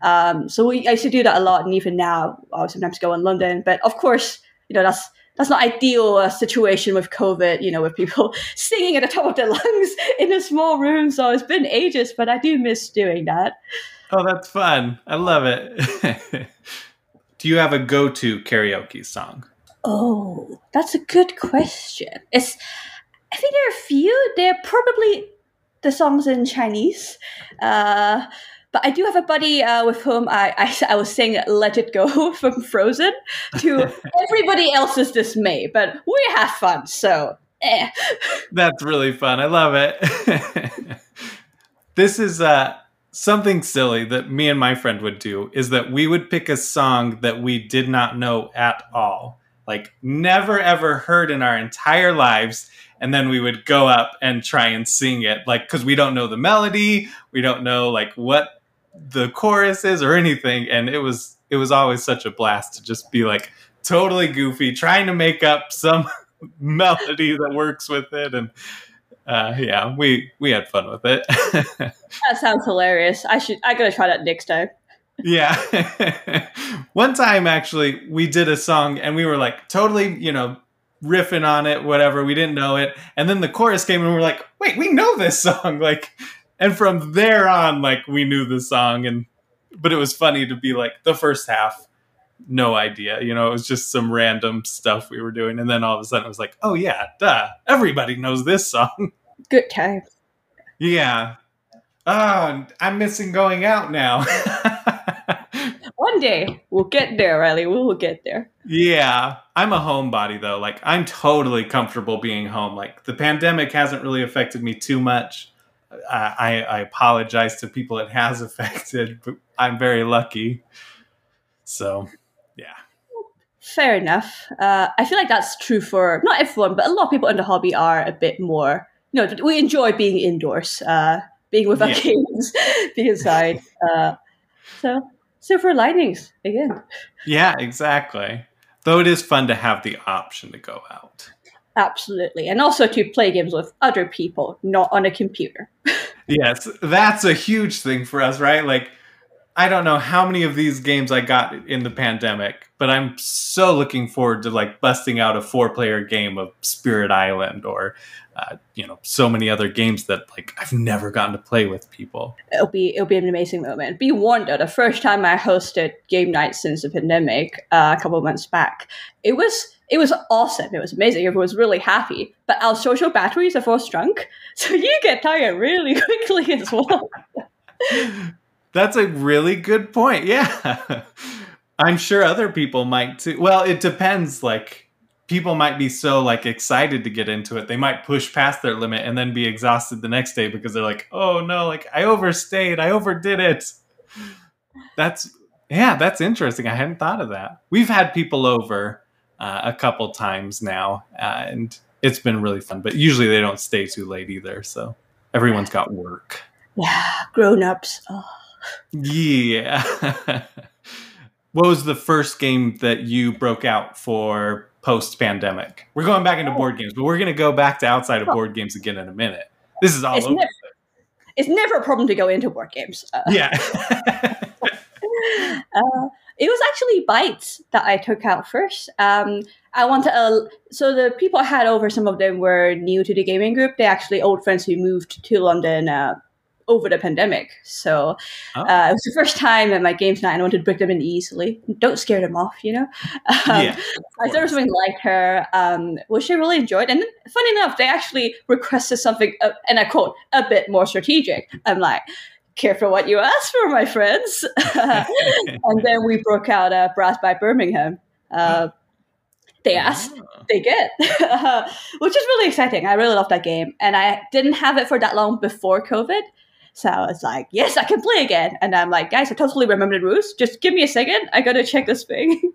Um, so we I used to do that a lot, and even now I sometimes go in London. But of course, you know that's that's not ideal uh, situation with COVID, you know, with people singing at the top of their lungs in a small room. So it's been ages, but I do miss doing that. Oh, that's fun. I love it. Do you have a go-to karaoke song? Oh, that's a good question. It's, I think there are a few. They're probably the songs in Chinese. Uh But I do have a buddy uh, with whom I, I I was singing "Let It Go" from Frozen to everybody else's dismay. But we have fun, so eh. That's really fun. I love it. This is uh, something silly that me and my friend would do is that we would pick a song that we did not know at all, like never ever heard in our entire lives. And then we would go up and try and sing it, like, because we don't know the melody, we don't know like what the chorus is or anything. And it was it was always such a blast to just be like totally goofy, trying to make up some melody that works with it. And uh, yeah, we we had fun with it. That sounds hilarious. I should. I gotta try that next time. Yeah. One time, actually, we did a song and we were like totally, you know, riffing on it, whatever. We didn't know it. And then the chorus came and we were like, wait, we know this song. Like, and from there on, like, we knew the song. And, but it was funny to be like the first half, no idea. You know, it was just some random stuff we were doing. And then all of a sudden it was like, oh yeah, duh. Everybody knows this song. Good times. Yeah. Oh, I'm missing going out now. One day we'll get there, Riley. We will get there. Yeah. I'm a homebody though. Like, I'm totally comfortable being home. Like, the pandemic hasn't really affected me too much. Uh, I, I apologize to people it has affected, but I'm very lucky. So, yeah. Fair enough. Uh, I feel like that's true for not everyone, but a lot of people in the hobby are a bit more, you know, we enjoy being indoors, uh, being with our yeah. kids, being inside. Uh, so, silver linings again. Yeah, exactly. Though it is fun to have the option to go out. Absolutely. And also to play games with other people, not on a computer. Yes, that's a huge thing for us, right? Like, I don't know how many of these games I got in the pandemic, but I'm so looking forward to like busting out a four-player game of Spirit Island or, uh, you know, so many other games that like I've never gotten to play with people. It'll be it'll be an amazing moment. Be warned though, the first time I hosted game night since the pandemic uh, a couple of months back, it was it was awesome. It was amazing. Everyone was really happy, but our social batteries are force drunk, so you get tired really quickly as well. That's a really good point. Yeah. I'm sure other people might too. Well, it depends. Like, people might be so like excited to get into it. They might push past their limit and then be exhausted the next day because they're like, oh no, like I overstayed. I overdid it. That's, yeah, that's interesting. I hadn't thought of that. We've had people over uh, a couple times now uh, and it's been really fun, but usually they don't stay too late either. So everyone's got work. Yeah. Grown-ups. Oh. Yeah. What was the first game that you broke out for post-pandemic? We're going back into board games, but we're going to go back to outside of board games again in a minute. This is all it's over. Never, it's never a problem to go into board games. Uh, yeah. uh, it was actually BITE that I took out first. Um, I want to, uh, so the people I had over, some of them were new to the gaming group. They're actually old friends who moved to London uh over the pandemic. So oh. uh, it was the first time at my games night and I wanted to bring them in easily. Don't scare them off, you know? Um, yeah, I started something like her, um, which they really enjoyed. And funny enough, they actually requested something, uh, and I quote, a bit more strategic. I'm like, careful what you ask for, my friends. And then we broke out uh, Brass by Birmingham. Uh, they asked, oh. they get, which is really exciting. I really love that game. And I didn't have it for that long before COVID. So I was like, yes, I can play again. And I'm like, guys, I totally remember the rules. Just give me a second. I got to check this thing.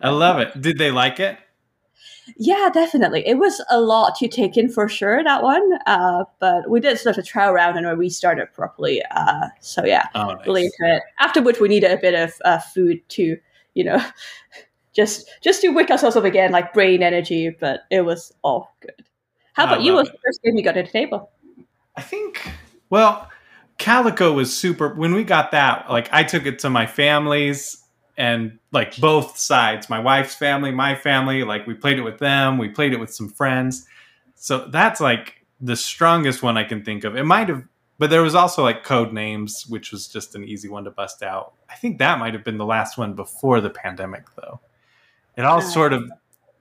I love it. Did they like it? Yeah, definitely. It was a lot to take in for sure, that one. Uh, but we did sort of a trial round and we restarted properly. Uh, so yeah, oh, nice. Really good. After which we needed a bit of uh, food to, you know, just just to wake ourselves up again, like brain energy. But it was all good. How about you? What was the first game you got at the table? I think, well, Calico was super, when we got that, like, I took it to my families and, like, both sides, my wife's family, my family, like, we played it with them, we played it with some friends. So that's, like, the strongest one I can think of. It might have, but there was also, like, Codenames, which was just an easy one to bust out. I think that might have been the last one before the pandemic, though. It all sort of,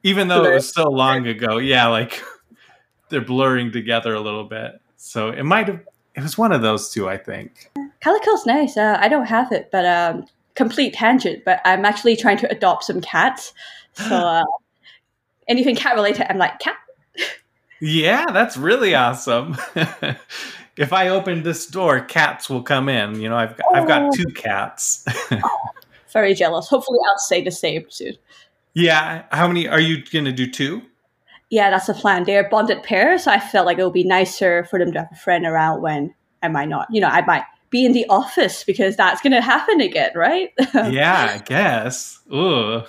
even though it was so long ago, yeah, like, they're blurring together a little bit. So it might have, it was one of those two, I think. Calico's nice. Uh, I don't have it, but um, complete tangent. But I'm actually trying to adopt some cats. So uh, anything cat related, I'm like, cat? Yeah, that's really awesome. If I open this door, cats will come in. You know, I've got, oh. I've got two cats. Oh, very jealous. Hopefully I'll say the same soon. Yeah. How many, are you going to do two? Yeah, that's the plan. They're bonded pairs, so I felt like it would be nicer for them to have a friend around when I might not. You know, I might be in the office because that's going to happen again, right? Yeah, I guess. Ooh.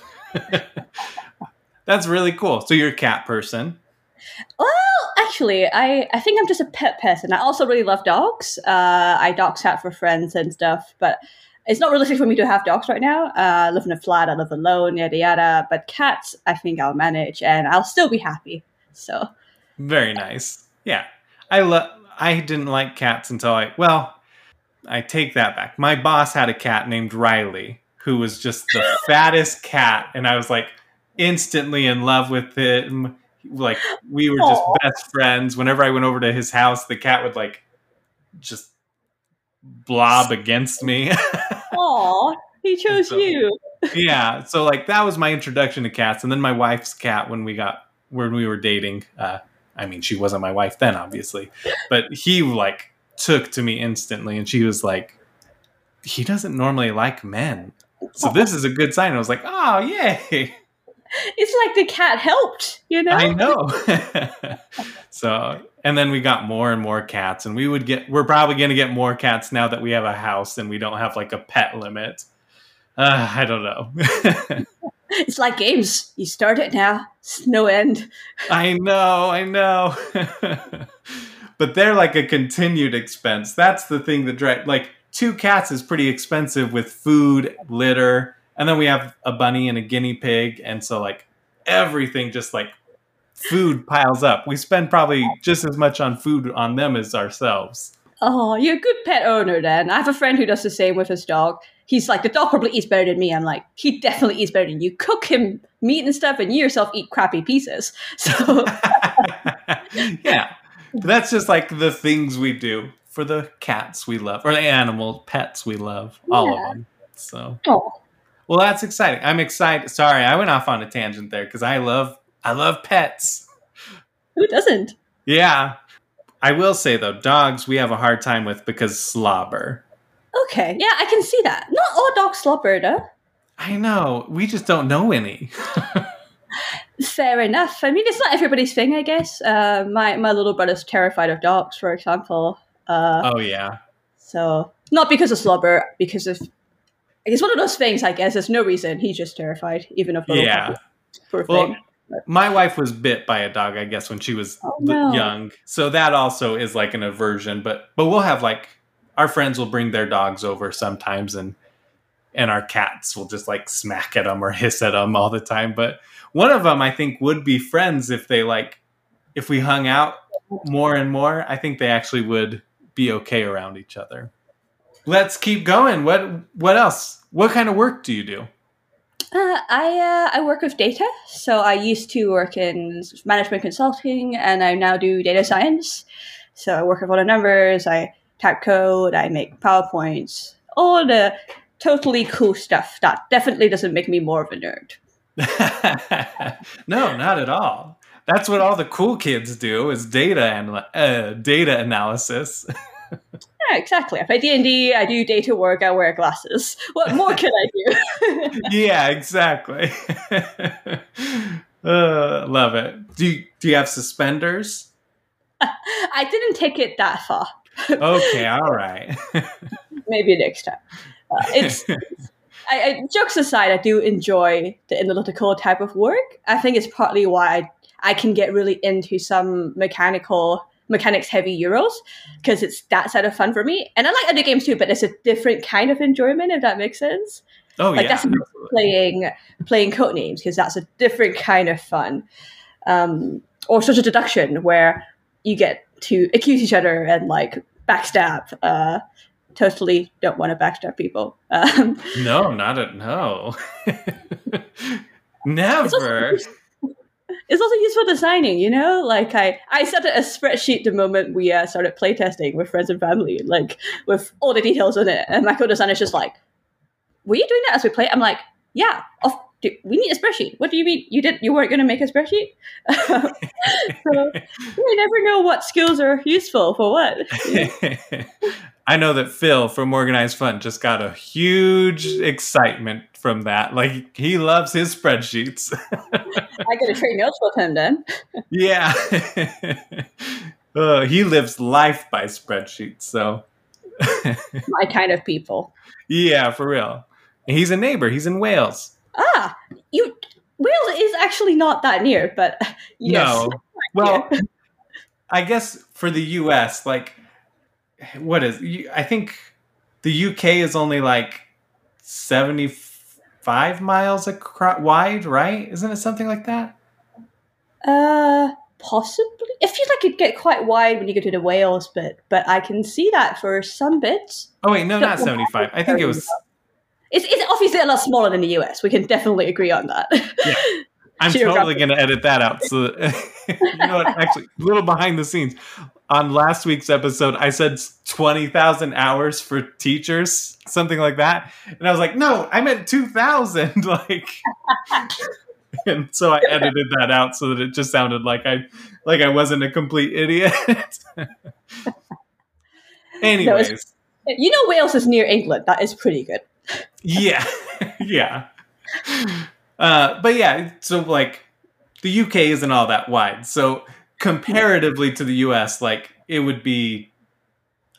That's really cool. So you're a cat person. Well, I actually, I, I think I'm just a pet person. I also really love dogs. Uh, I dog sat for friends and stuff, but it's not realistic for me to have dogs right now. Uh, I live in a flat, I live alone, yada, yada. But cats, I think I'll manage and I'll still be happy. So very nice. Yeah. I love, I didn't like cats until I, well, I take that back. My boss had a cat named Riley, who was just the fattest cat. And I was like instantly in love with him. Like we were just Aww. best friends. Whenever I went over to his house, the cat would like just blob against me. Aw, he chose so, you. Yeah. So like that was my introduction to cats. And then my wife's cat, when we got, when we were dating, uh, I mean, she wasn't my wife then, obviously, but he like took to me instantly. And she was like, he doesn't normally like men. So this is a good sign. I was like, oh, yay. It's like the cat helped, you know? I know. So, and then we got more and more cats, and we would get, we're probably going to get more cats now that we have a house and we don't have like a pet limit. Uh, I don't know. It's like games. You start it now. It's no end. I know. I know. But they're like a continued expense. That's the thing that, dri- like two cats is pretty expensive with food, litter. And then we have a bunny and a guinea pig. And so like everything just like food piles up. We spend probably just as much on food on them as ourselves. Oh, you're a good pet owner then. I have a friend who does the same with his dog. He's like, the dog probably eats better than me. I'm like, he definitely eats better than you. Cook him meat and stuff and you yourself eat crappy pieces. So yeah, that's just like the things we do for the cats we love or the animal pets we love, yeah. All of them. So. Oh. Well, that's exciting. I'm excited. Sorry, I went off on a tangent there because I love I love pets. Who doesn't? Yeah. I will say, though, dogs we have a hard time with because slobber. Okay. Yeah, I can see that. Not all dogs slobber, though. I know. We just don't know any. Fair enough. I mean, it's not everybody's thing, I guess. Uh, my, my little brother's terrified of dogs, for example. Uh, oh, yeah. So, not because of slobber, because of... It's one of those things, I guess. There's no reason. He's just terrified, even of little yeah. Poor well, thing. My wife was bit by a dog, I guess, when she was oh, no. young. So that also is like an aversion. But but we'll have like our friends will bring their dogs over sometimes, and and our cats will just like smack at them or hiss at them all the time. But one of them, I think, would be friends if they like if we hung out more and more. I think they actually would be okay around each other. Let's keep going. What what else? What kind of work do you do? Uh, I uh, I work with data. So I used to work in management consulting, and I now do data science. So I work with all the numbers. I type code. I make PowerPoints. All the totally cool stuff that definitely doesn't make me more of a nerd. No, not at all. That's what all the cool kids do is data and uh, data analysis. Yeah, exactly. I play D and D, I do data work, I wear glasses. What more can I do? Yeah, exactly. uh, love it. Do you, do you have suspenders? I didn't take it that far. Okay, all right. Maybe next time. Uh, it's, it's I, I, jokes aside, I do enjoy the analytical type of work. I think it's partly why I, I can get really into some mechanical mechanics heavy euros because it's that side of fun for me, and I like other games too, but it's a different kind of enjoyment, if that makes sense. Oh, like, yeah, that's playing playing Codenames because that's a different kind of fun, um or social deduction where you get to accuse each other and like backstab. Uh totally don't want to backstab people. Um no, not at no. Never. It's also useful designing, you know? Like, I, I set a spreadsheet the moment we uh, started playtesting with friends and family, like, with all the details in it. And my co-designer is just like, were you doing that as we play? I'm like, yeah, off, do, we need a spreadsheet. What do you mean? You didn't, you weren't going to make a spreadsheet? So, you never know what skills are useful for what. You know? I know that Phil from Organized Fun just got a huge excitement from that. Like, he loves his spreadsheets. I get to trade notes with him then. Yeah. uh, he lives life by spreadsheets, so. My kind of people. Yeah, for real. He's a neighbor. He's in Wales. Ah, you Wales is actually not that near, but yes. No. Well, I guess for the U S, like, what is, I think the U K is only like seventy-five miles across, wide, right? Isn't it something like that? Uh, possibly. I feel like it'd get quite wide when you go to the Wales bit, but I can see that for some bits. Oh wait, no, not seventy-five. I think it was... It's, it's obviously a lot smaller than the U S. We can definitely agree on that. Yeah. I'm totally going to edit that out. So, that, you know what? Actually, a little behind the scenes. On last week's episode, I said twenty thousand hours for teachers, something like that. And I was like, no, I meant two thousand. Like, and so I edited that out so that it just sounded like I, like I wasn't a complete idiot. Anyways. No, you know, Wales is near England. That is pretty good. Yeah. Yeah. Uh, but yeah, so like the U K isn't all that wide. So comparatively to the U S, like it would be,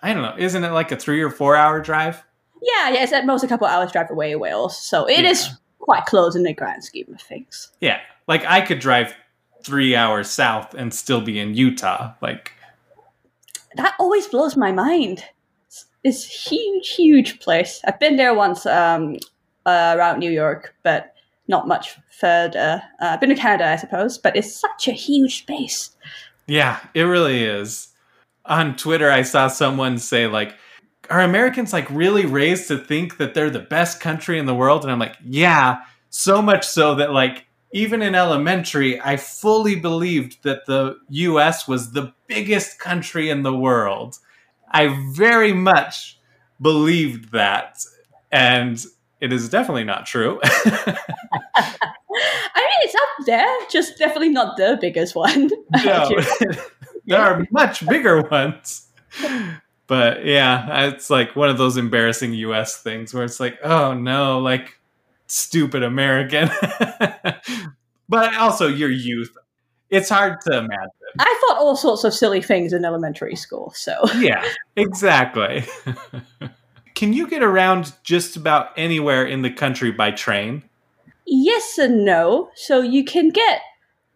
I don't know, isn't it like a three or four hour drive? Yeah, yeah, it's at most a couple hours drive away in Wales. So it yeah. is quite close in the grand scheme of things. Yeah. Like I could drive three hours south and still be in Utah. Like that always blows my mind. This huge, huge place. I've been there once um, uh, around New York, but not much further. Uh, I've been to Canada, I suppose, but it's such a huge space. Yeah, it really is. On Twitter, I saw someone say, like, are Americans, like, really raised to think that they're the best country in the world? And I'm like, yeah, so much so that, like, even in elementary, I fully believed that the U S was the biggest country in the world. I very much believed that, and it is definitely not true. I mean, it's up there, just definitely not the biggest one. No, there are much bigger ones. But yeah, it's like one of those embarrassing U S things where it's like, oh no, like stupid American. But also your youth. It's hard to imagine. I thought all sorts of silly things in elementary school, so... Yeah, exactly. Can you get around just about anywhere in the country by train? Yes and no. So you can get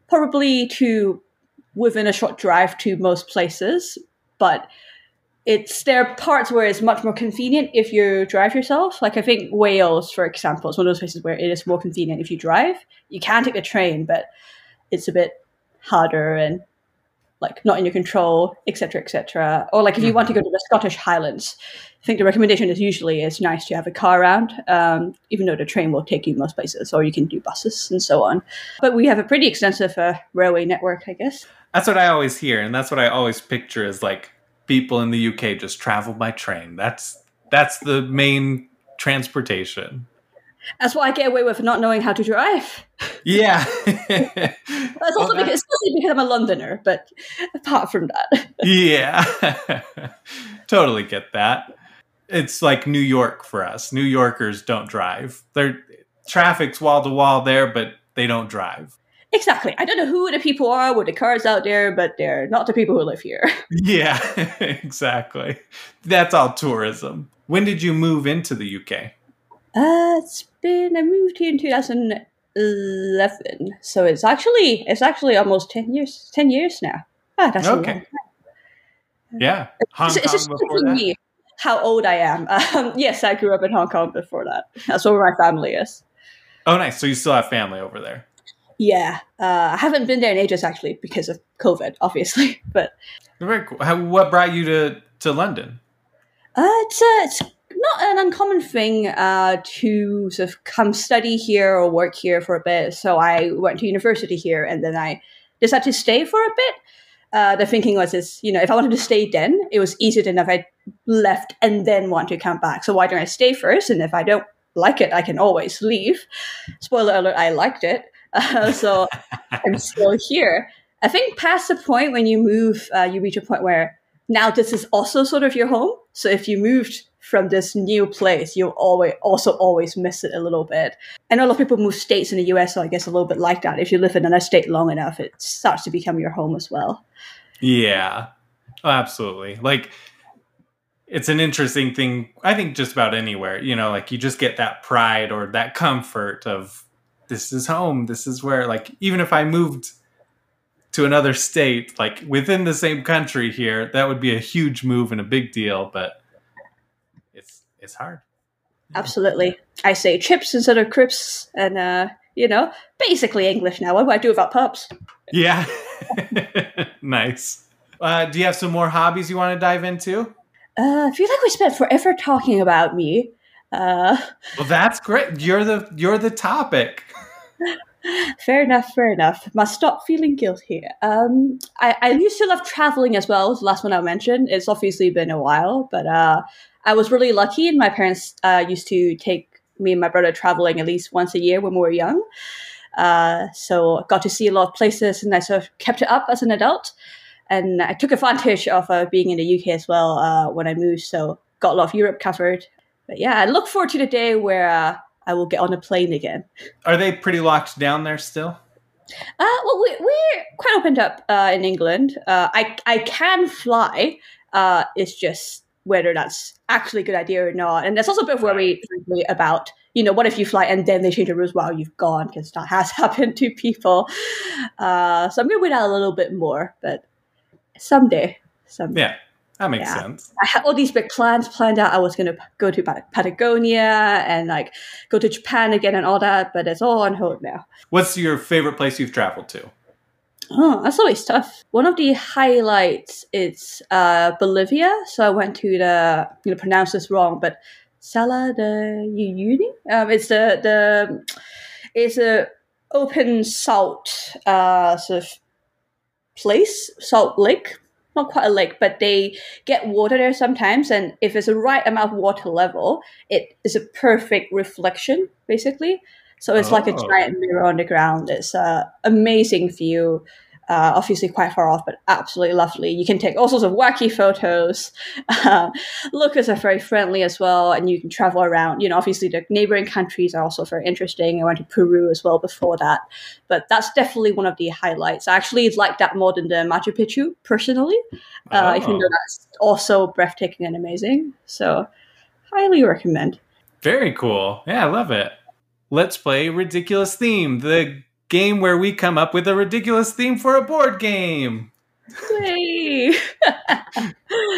probably to within a short drive to most places, but it's there are parts where it's much more convenient if you drive yourself. Like I think Wales, for example, is one of those places where it is more convenient if you drive. You can take a train, but it's a bit harder and like not in your control, et cetera, et cetera. Or like if you want to go to the Scottish Highlands, I think the recommendation is usually it's nice to have a car around, um, even though the train will take you most places, or you can do buses and so on. But we have a pretty extensive uh, railway network, I guess. That's what I always hear, and that's what I always picture is like people in the U K just travel by train. That's that's the main transportation. That's why I get away with not knowing how to drive. Yeah. That's also well, because, that's... because I'm a Londoner, but apart from that. Yeah. Totally get that. It's like New York for us. New Yorkers don't drive. Their traffic's wall to wall there, but they don't drive. Exactly. I don't know who the people are with the cars out there, but they're not the people who live here. Yeah, exactly. That's all tourism. When did you move into the U K? Uh, it's been, I moved here in two thousand eleven, so it's actually, it's actually almost ten years, ten years now. Ah, that's okay. Yeah. Hong it's, Kong it's just before that? Me how old I am. Um, yes, I grew up in Hong Kong before that. That's where my family is. Oh, nice. So you still have family over there? Yeah. Uh, I haven't been there in ages, actually, because of COVID, obviously, but. Very cool. How, what brought you to, to London? Uh, it's, uh, it's not an uncommon thing uh, to sort of come study here or work here for a bit. So I went to university here and then I decided to stay for a bit. Uh, the thinking was, is, you know, if I wanted to stay then, it was easier than if I left and then want to come back. So why don't I stay first? And if I don't like it, I can always leave. Spoiler alert, I liked it. Uh, so I'm still here. I think past the point when you move, uh, you reach a point where now this is also sort of your home. So if you moved from this new place, you'll always also always miss it a little bit. I know a lot of people move states in the U S, so I guess a little bit like that. If you live in another state long enough, it starts to become your home as well. Yeah, absolutely. Like, it's an interesting thing, I think, just about anywhere. You know, like, you just get that pride or that comfort of, this is home, this is where, like, even if I moved to another state, like within the same country here, that would be a huge move and a big deal, but it's it's hard. Absolutely. I say chips instead of crisps, and uh, you know, basically English now. What do I do about pubs? Yeah. Nice. Uh, do you have some more hobbies you want to dive into? Uh, I feel like we spent forever talking about me. Uh, well, that's great. You're the you're the topic. Fair enough, fair enough. Must stop feeling guilty. Um, I, I used to love traveling as well. The last one I mentioned. It's obviously been a while, but uh, I was really lucky, and my parents uh, used to take me and my brother traveling at least once a year when we were young. Uh, so I got to see a lot of places, and I sort of kept it up as an adult. And I took advantage of uh, being in the U K as well uh, when I moved, so got a lot of Europe covered. But yeah, I look forward to the day where... Uh, I will get on a plane again. Are they pretty locked down there still? Uh, well, we, we're quite opened up uh, in England. Uh, I I can fly. Uh, it's just whether that's actually a good idea or not. And there's also a bit of worry about, you know, what if you fly and then they change the rules while you've gone, because that has happened to people. Uh, so I'm going to wait out a little bit more, but someday. someday. Yeah. That makes yeah. sense. I had all these big plans planned out. I was going to go to Patagonia and like go to Japan again and all that, but it's all on hold now. What's your favorite place you've traveled to? Oh, that's always tough. One of the highlights is uh, Bolivia. So I went to the, I'm going to pronounce this wrong, but Sala de Uyuni. Um, it's the, the it's a open salt uh, sort of place, salt lake. Not quite a lake, but they get water there sometimes, and if it's the right amount of water level, it is a perfect reflection, basically. So it's oh. like a giant mirror on the ground. It's an amazing view, uh, obviously quite far off, but absolutely lovely. You can take all sorts of wacky photos. Uh, locals are very friendly as well, and you can travel around. You know, obviously the neighboring countries are also very interesting. I went to Peru as well before that, but that's definitely one of the highlights. I actually like that more than the Machu Picchu, personally, uh, oh. even though that's also breathtaking and amazing. So highly recommend. Very cool. Yeah, I love it. Let's play Ridiculous Theme, the game where we come up with a ridiculous theme for a board game. Yay!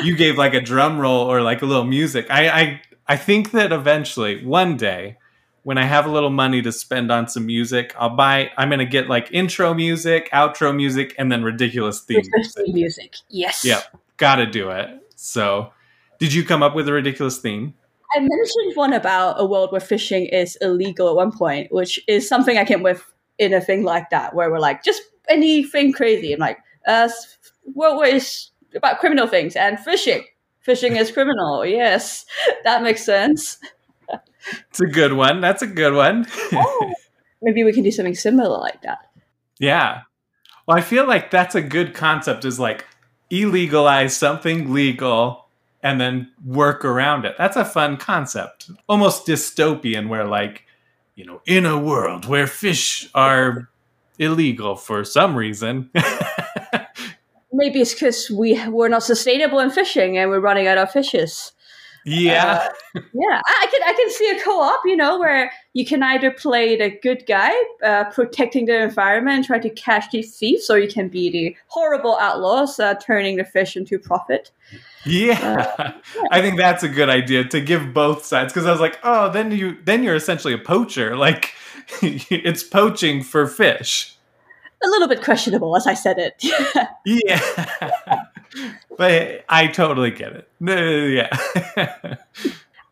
You gave like a drum roll or like a little music. I, I I think that eventually, one day, when I have a little money to spend on some music, I'll buy, I'm going to get like intro music, outro music, and then ridiculous theme music. music. Yes. Yep. Gotta do it. So, did you come up with a ridiculous theme? I mentioned one about a world where fishing is illegal at one point, which is something I came with in a thing like that, where we're like, just anything crazy. I'm like, uh, what was about criminal things and fishing? Fishing is criminal. Yes, that makes sense. It's a good one. That's a good one. Oh, maybe we can do something similar like that. Yeah. Well, I feel like that's a good concept, is like illegalize something legal and then work around it. That's a fun concept. Almost dystopian, where like, you know, in a world where fish are illegal for some reason. Maybe it's because we, we're not sustainable in fishing and we're running out of fishes. Yeah. Uh, yeah, I, I can I can see a co-op, you know, where you can either play the good guy, uh, protecting the environment and trying to catch these thieves, or you can be the horrible outlaws, uh, turning the fish into profit. Yeah. Uh, yeah, I think that's a good idea, to give both sides, because I was like, oh, then you then you're essentially a poacher. Like, it's poaching for fish. A little bit questionable as I said it. Yeah. But I totally get it. No, no, no, yeah.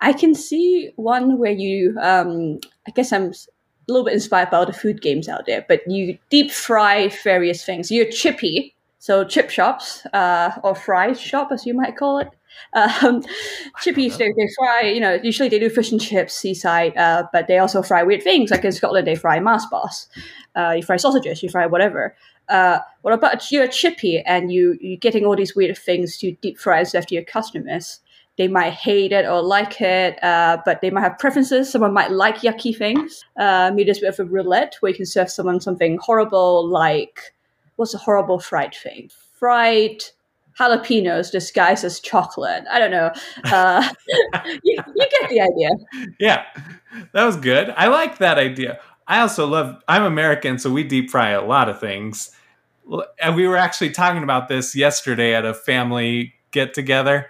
I can see one where you, um, I guess I'm a little bit inspired by all the food games out there, but you deep fry various things. You're chippy, so chip shops, uh, or fry shop, as you might call it. Um, chippies, they, they fry, you know, usually they do fish and chips, seaside, uh, but they also fry weird things. Like in Scotland, they fry Mars bars. Uh, you fry sausages, you fry whatever. Uh, what about you're a chippy and you, you're getting all these weird things to deep fry and serve to your customers? They might hate it or like it, uh, but they might have preferences. Someone might like yucky things. Uh, maybe there's a bit of a roulette where you can serve someone something horrible, like, what's a horrible fried thing? Fried jalapenos disguised as chocolate. I don't know. Uh, you, you get the idea. Yeah, that was good. I like that idea. I also love, I'm American, so we deep fry a lot of things. and we were actually talking about this yesterday at a family get together.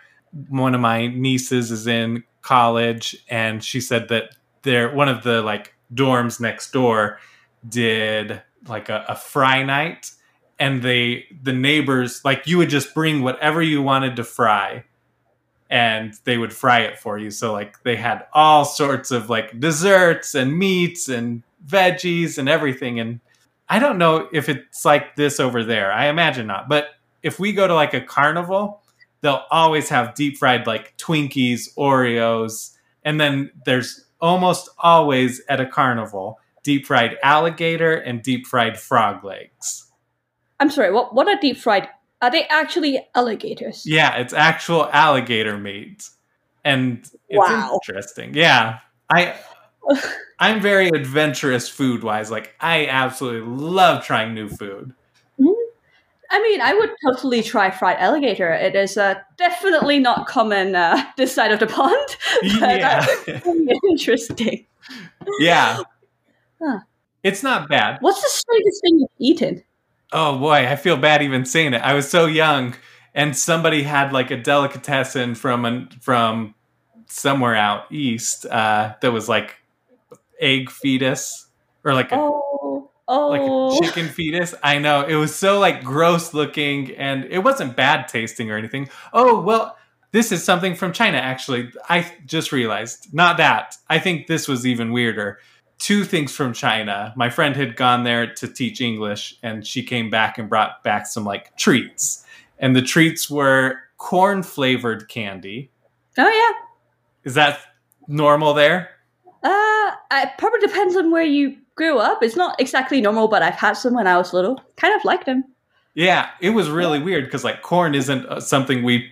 One of my nieces is in college, and she said that there one of the like dorms next door did like a, a fry night, and they the neighbors, like, you would just bring whatever you wanted to fry, and they would fry it for you. So like they had all sorts of like desserts and meats and veggies and everything. And I don't know if it's like this over there. I imagine not. But if we go to like a carnival, they'll always have deep fried like Twinkies, Oreos. And then there's almost always at a carnival, deep fried alligator and deep fried frog legs. I'm sorry, what, what are deep fried? Are they actually alligators? Yeah, it's actual alligator meat. And it's wow. interesting. Yeah. I, I'm very adventurous food-wise. Like, I absolutely love trying new food. I mean, I would totally try fried alligator. It is uh, definitely not common uh, this side of the pond. Yeah. That's really interesting. Yeah. Huh. It's not bad. What's the strangest thing you've eaten? Oh boy, I feel bad even saying it. I was so young, and somebody had like a delicatessen from an, from somewhere out east uh, that was like egg fetus or like a, oh, oh. like a chicken fetus. I know, it was so like gross looking, and it wasn't bad tasting or anything. Oh, well, this is something from China, actually. I just realized, not that. I think this was even weirder. Two things from China. My friend had gone there to teach English, and she came back and brought back some like treats. And the treats were corn flavored candy. Oh yeah. Is that normal there? Uh, it probably depends on where you grew up. It's not exactly normal, but I've had some when I was little. Kind of liked them. Yeah, it was really weird because like corn isn't something we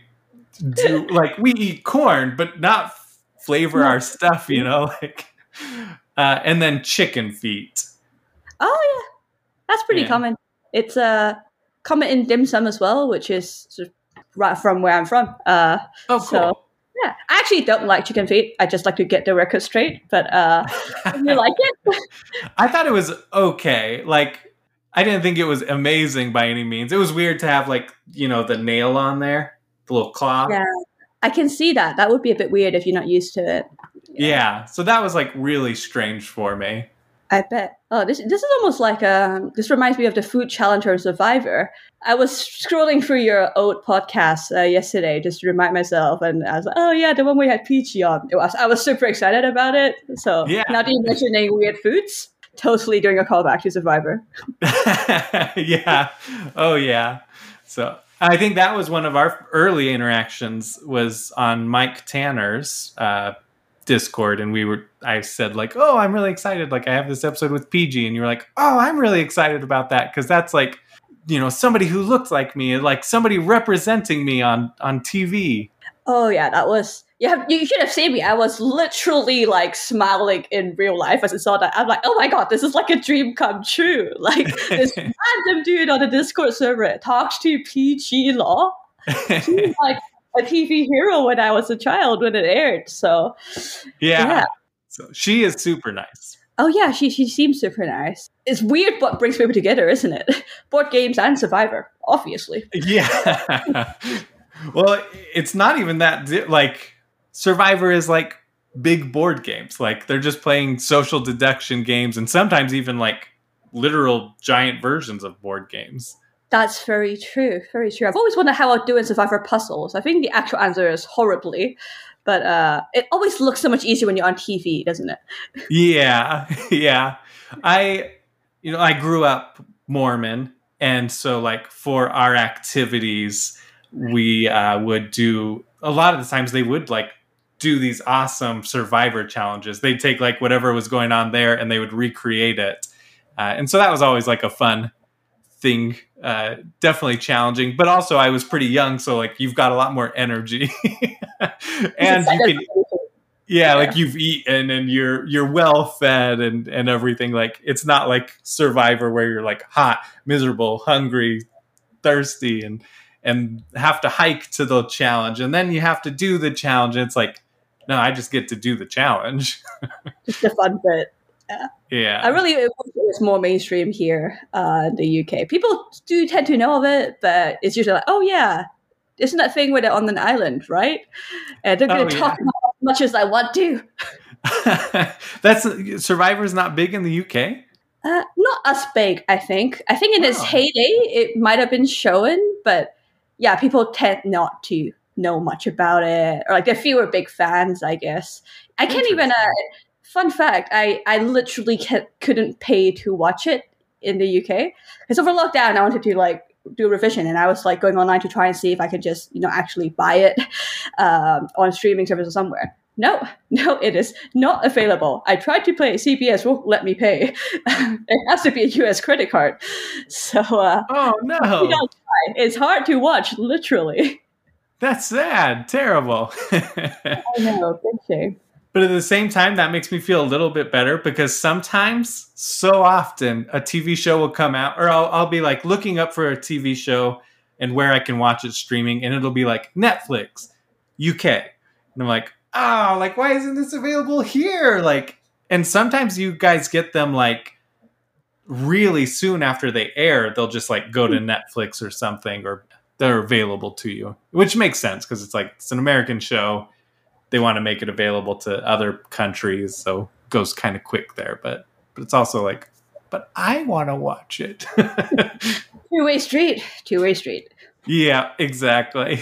do. Like, we eat corn, but not flavor our stuff, you know, like. Uh, and then chicken feet. Oh, yeah. That's pretty yeah. common. It's uh, common in dim sum as well, which is sort of right from where I'm from. Uh, oh, cool. So, yeah. I actually don't like chicken feet. I just like to get the record straight. But uh, you like it? I thought it was okay. Like, I didn't think it was amazing by any means. It was weird to have, like, you know, the nail on there, the little claw. Yeah. I can see that. That would be a bit weird if you're not used to it. Yeah, so that was like really strange for me. I bet. Oh, this this is almost like a. This reminds me of the food challenger Survivor. I was scrolling through your old podcast uh, yesterday just to remind myself, and I was like, oh yeah, the one we had Peachy on. It was. I was super excited about it. So yeah. Now that you're mentioning weird foods, totally doing a callback to Survivor. Yeah. Oh yeah. So I think that was one of our early interactions was on Mike Tanner's Uh, Discord, and we were I said like, oh, I'm really excited, like I have this episode with P G, and you're like, oh, I'm really excited about that because that's like, you know, somebody who looked like me, like somebody representing me on on T V. Oh yeah, that was you have you should have seen me. I was literally like smiling in real life as I saw that. I'm like, oh my god, this is like a dream come true, like this random dude on the Discord server talks to P G Law. He's like a T V hero when I was a child when it aired. So yeah. yeah. So she is super nice. Oh yeah, she she seems super nice. It's weird what brings people together, isn't it? Board games and Survivor, obviously. Yeah. Well, it's not even that di- like Survivor is like big board games. Like they're just playing social deduction games and sometimes even like literal giant versions of board games. That's very true, very true. I've always wondered how I'll do in Survivor puzzles. I think the actual answer is horribly, but uh, it always looks so much easier when you're on T V, doesn't it? Yeah, yeah. I, you know, I grew up Mormon, and so like for our activities, we uh, would do a lot of the times they would like do these awesome Survivor challenges. They'd take like whatever was going on there, and they would recreate it, uh, and so that was always like a fun thing. Uh, definitely challenging, but also I was pretty young, so like you've got a lot more energy, and you can, yeah, yeah, like you've eaten and you're you're well fed and and everything. Like it's not like Survivor where you're like hot, miserable, hungry, thirsty, and and have to hike to the challenge, and then you have to do the challenge. And it's like, no, I just get to do the challenge. Just a fun bit. Yeah. Yeah. I really wish it was more mainstream here uh, in the U K. People do tend to know of it, but it's usually like, oh, yeah, isn't that thing where they're on an island, right? And they're going to oh, talk yeah. about it as much as I want to. That's Survivor's not big in the U K? Uh, not as big, I think. I think in wow. its heyday, it might have been shown, but yeah, people tend not to know much about it, or like there are fewer big fans, I guess. I can't even. Uh, fun fact: I I literally can't, couldn't pay to watch it in the U K because over lockdown I wanted to like do a revision, and I was like going online to try and see if I could just you know actually buy it um, on a streaming service or somewhere. No, no, it is not available. I tried to play it. C B S won't let me pay. It has to be a U S credit card. So uh, oh no, we don't try. It's hard to watch, literally. That's sad. Terrible. I know. Thank you. But at the same time, that makes me feel a little bit better because sometimes, so often, a T V show will come out or I'll, I'll be like looking up for a T V show and where I can watch it streaming. And it'll be like Netflix, U K. And I'm like, oh, like, why isn't this available here? Like, and sometimes you guys get them like really soon after they air. They'll just like go to Netflix or something or they're available to you, which makes sense because it's like it's an American show. They want to make it available to other countries, so it goes kind of quick there. But but it's also like, but I want to watch it. Two-way street. Two-way street. Yeah, exactly.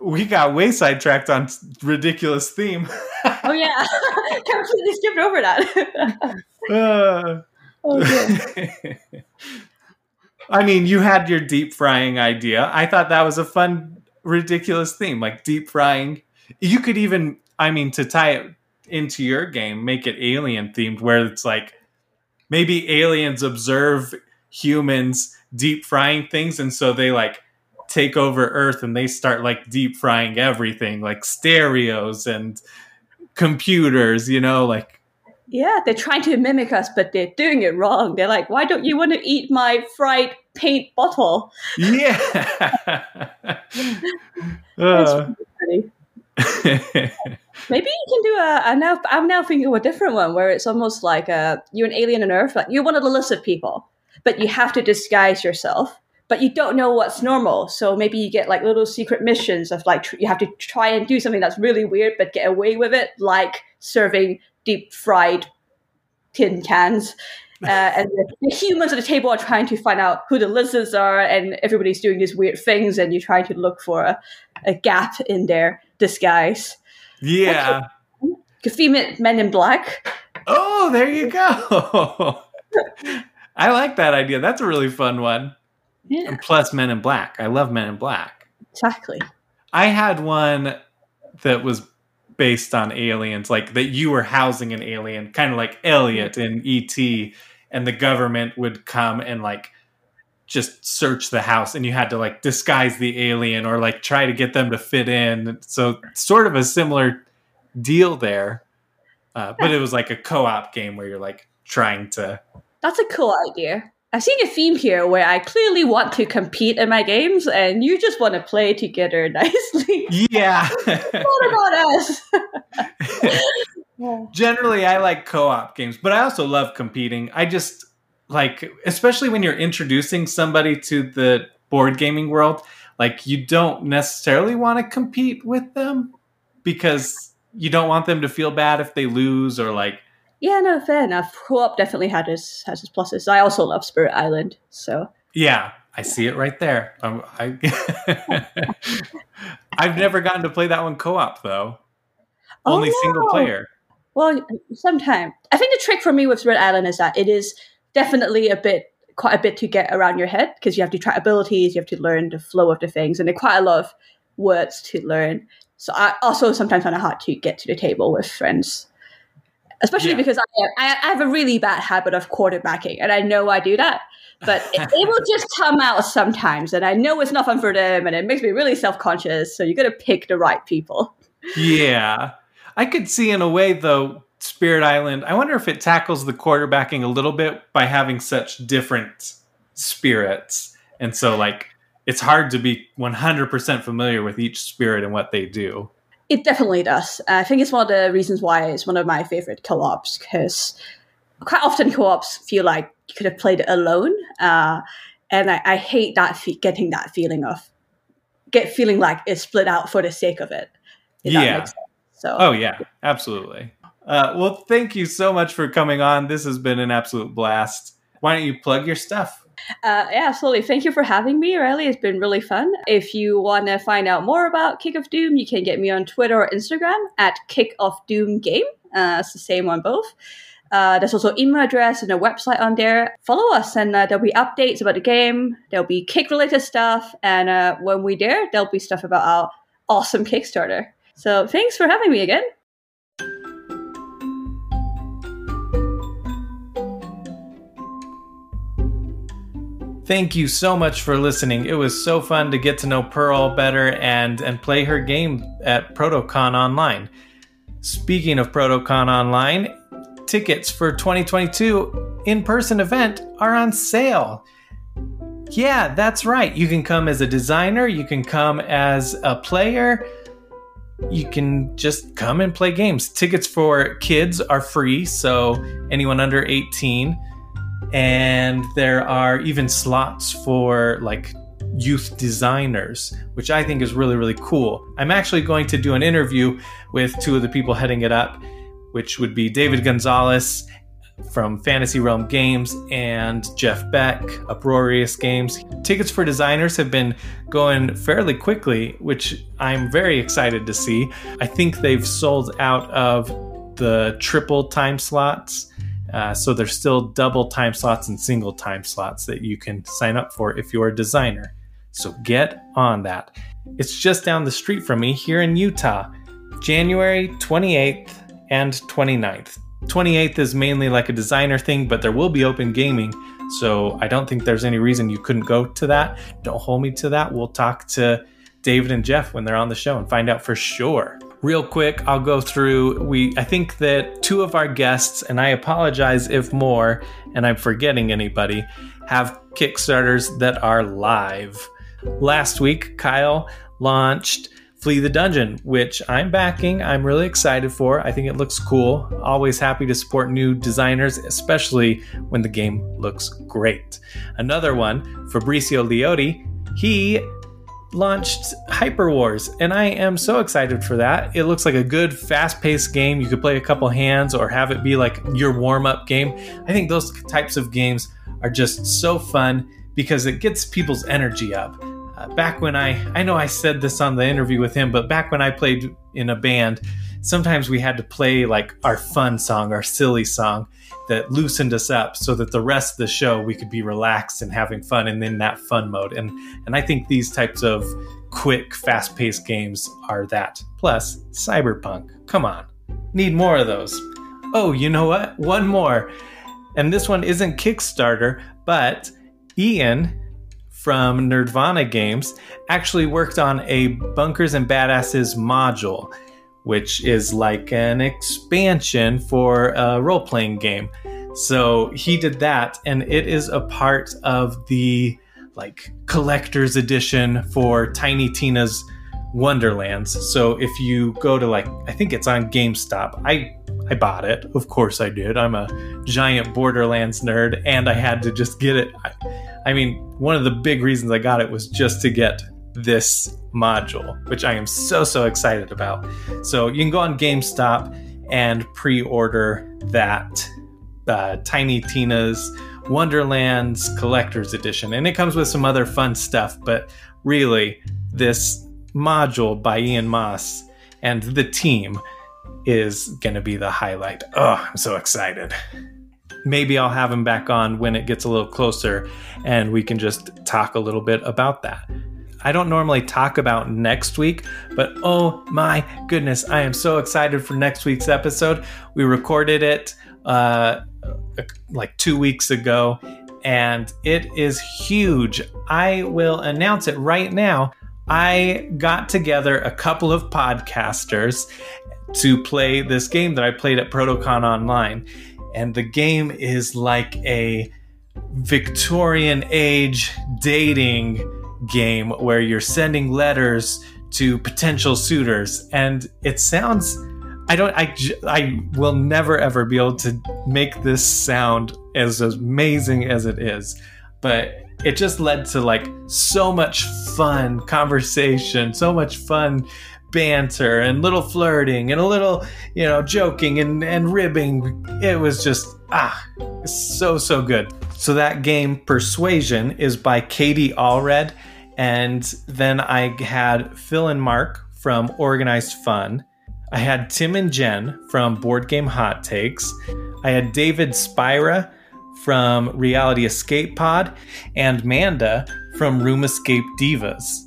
We got way sidetracked on ridiculous theme. Oh, yeah. Completely skipped over that. uh. Oh, good. I mean, you had your deep frying idea. I thought that was a fun, ridiculous theme, like deep frying. You could even, I mean, to tie it into your game, make it alien themed where it's like maybe aliens observe humans deep frying things. And so they like take over Earth and they start like deep frying everything, like stereos and computers, you know, like. Yeah, they're trying to mimic us, but they're doing it wrong. They're like, why don't you want to eat my fried paint bottle? Yeah. uh. Really funny. Maybe you can do a, I'm now, I'm now thinking of a different one where it's almost like a, you're an alien on Earth. Like you're one of the list of people, but you have to disguise yourself. But you don't know what's normal. So maybe you get like little secret missions of like, tr- you have to try and do something that's really weird, but get away with it, like serving deep fried tin cans. Uh, and the, the humans at the table are trying to find out who the lizards are, and everybody's doing these weird things, and you're trying to look for a, a gap in their disguise. Yeah. You could theme it Men in Black. Oh, there you go. I like that idea. That's a really fun one. Yeah. And plus Men in Black. I love Men in Black. Exactly. I had one that was based on aliens, like that you were housing an alien, kind of like Elliot in E T, and the government would come and like just search the house, and you had to like disguise the alien or like try to get them to fit in. So sort of a similar deal there. Uh, but it was like a co-op game where you're like trying to... That's a cool idea. I've seen a theme here where I clearly want to compete in my games and you just want to play together nicely. Yeah. What about us? Generally, I like co-op games, but I also love competing. I just like, especially when you're introducing somebody to the board gaming world, like you don't necessarily want to compete with them because you don't want them to feel bad if they lose or like, yeah, no, fair enough. Co-op definitely had its, has its pluses. I also love Spirit Island, so... Yeah, I see it right there. Um, I, I've never gotten to play that one co-op, though. Oh, Only no. single player. Well, sometime. I think the trick for me with Spirit Island is that it is definitely a bit, quite a bit to get around your head, because you have to try abilities, you have to learn the flow of the things, and there are quite a lot of words to learn. So I also sometimes find it hard to get to the table with friends. Especially yeah. because I, I have a really bad habit of quarterbacking, and I know I do that, but it, it will just come out sometimes, and I know it's not fun for them, and it makes me really self-conscious, so you got to pick the right people. Yeah. I could see in a way, though, Spirit Island, I wonder if it tackles the quarterbacking a little bit by having such different spirits, and so, like, it's hard to be one hundred percent familiar with each spirit and what they do. It definitely does. I think it's one of the reasons why it's one of my favorite co-ops, because quite often co-ops feel like you could have played it alone. Uh, and I, I hate that fe- getting that feeling of get feeling like it's split out for the sake of it. If yeah. That makes sense. So. Oh, yeah, absolutely. Uh, well, thank you so much for coming on. This has been an absolute blast. Why don't you plug your stuff? Uh, yeah, absolutely. Thank you for having me, really. It's been really fun. If you want to find out more about Kick of Doom, you can get me on Twitter or Instagram at Kick of Doom Game. Uh, it's the same on both. Uh, there's also an email address and a website on there. Follow us, and uh, there'll be updates about the game. There'll be Kick-related stuff. And uh, when we're there, there'll be stuff about our awesome Kickstarter. So thanks for having me again. Thank you so much for listening. It was so fun to get to know Pearl better and, and play her game at ProtoCon Online. Speaking of ProtoCon Online, tickets for twenty twenty-two in-person event are on sale. Yeah, that's right. You can come as a designer. You can come as a player. You can just come and play games. Tickets for kids are free, so anyone under eighteen. And there are even slots for like youth designers, which I think is really, really cool. I'm actually going to do an interview with two of the people heading it up, which would be David Gonzalez from Fantasy Realm Games and Jeff Beck, Uproarious Games. Tickets for designers have been going fairly quickly, which I'm very excited to see. I think they've sold out of the triple time slots. Uh, so there's still double time slots and single time slots that you can sign up for if you're a designer. So get on that. It's just down the street from me here in Utah, January twenty-eighth and twenty-ninth. twenty-eighth is mainly like a designer thing, but there will be open gaming. So I don't think there's any reason you couldn't go to that. Don't hold me to that. We'll talk to David and Jeff when they're on the show and find out for sure. Real quick, I'll go through. We, I think that two of our guests, and I apologize if more, and I'm forgetting anybody, have Kickstarters that are live. Last week, Kyle launched Flee the Dungeon, which I'm backing. I'm really excited for. I think it looks cool. Always happy to support new designers, especially when the game looks great. Another one, Fabricio Leotti, he launched Hyper Wars, and I am so excited for that. It looks like a good fast-paced game. You could play a couple hands or have it be like your warm-up game. I think those types of games are just so fun because it gets people's energy up. Uh, back when I, I know I said this on the interview with him, but back when I played in a band, sometimes we had to play like our fun song, our silly song that loosened us up so that the rest of the show we could be relaxed and having fun and in that fun mode. And and I think these types of quick, fast-paced games are that. Plus, Cyberpunk. Come on. Need more of those. Oh, you know what? One more. And this one isn't Kickstarter, but Ian from Nerdvana Games actually worked on a Bunkers and Badasses module, which is like an expansion for a role-playing game. So he did that, and it is a part of the like collector's edition for Tiny Tina's Wonderlands. So if you go to like, I think it's on GameStop. I, I bought it. Of course I did. I'm a giant Borderlands nerd, and I had to just get it. I, I mean, one of the big reasons I got it was just to get this module, which I am so so excited about. So you can go on GameStop and pre-order that uh, Tiny Tina's Wonderlands Collector's Edition, and it comes with some other fun stuff. But really, this module by Ian Moss and the team is going to be the highlight. Oh, I'm so excited. Maybe I'll have him back on when it gets a little closer, and we can just talk a little bit about that. I don't normally talk about next week, but oh my goodness, I am so excited for next week's episode. We recorded it uh, like two weeks ago, and it is huge. I will announce it right now. I got together a couple of podcasters to play this game that I played at ProtoCon Online, and the game is like a Victorian age dating game where you're sending letters to potential suitors. And it sounds, I don't, I, I will never ever be able to make this sound as amazing as it is, but it just led to like so much fun conversation, so much fun banter and little flirting and a little, you know, joking and, and ribbing. It was just, ah, so, so good. So that game Persuasion is by Katie Allred. And then I had Phil and Mark from Organized Fun. I had Tim and Jen from Board Game Hot Takes. I had David Spira from Reality Escape Pod and Manda from Room Escape Divas.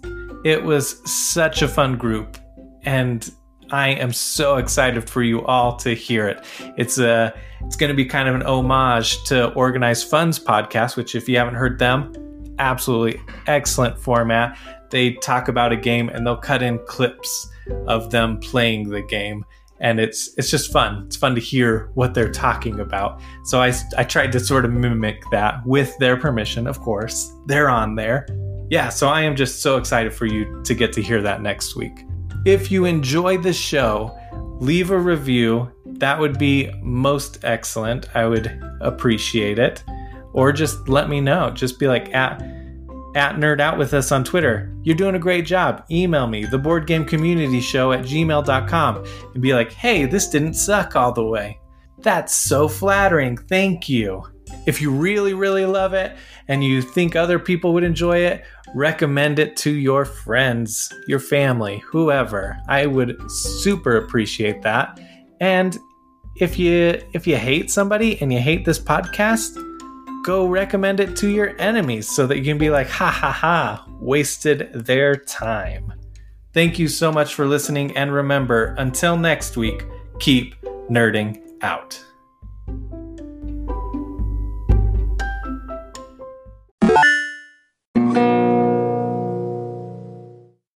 It was such a fun group, and I am so excited for you all to hear it. It's a, it's going to be kind of an homage to Organized Fun's podcast, which if you haven't heard them, absolutely excellent format. They talk about a game and they'll cut in clips of them playing the game, and it's it's just fun. It's fun to hear what they're talking about. So I, I tried to sort of mimic that with their permission, of course. They're on there. Yeah, so I am just so excited for you to get to hear that next week. If you enjoy the show, leave a review. That would be most excellent. I would appreciate it. Or just let me know. Just be like, at, at nerd out with us on Twitter. You're doing a great job. Email me, the board game community show at gmail dot com, and be like, hey, this didn't suck all the way. That's so flattering. Thank you. If you really, really love it and you think other people would enjoy it, recommend it to your friends, your family, whoever. I would super appreciate that. And if you if you hate somebody and you hate this podcast, go recommend it to your enemies so that you can be like, ha ha ha, wasted their time. Thank you so much for listening, and remember, until next week, keep nerding out.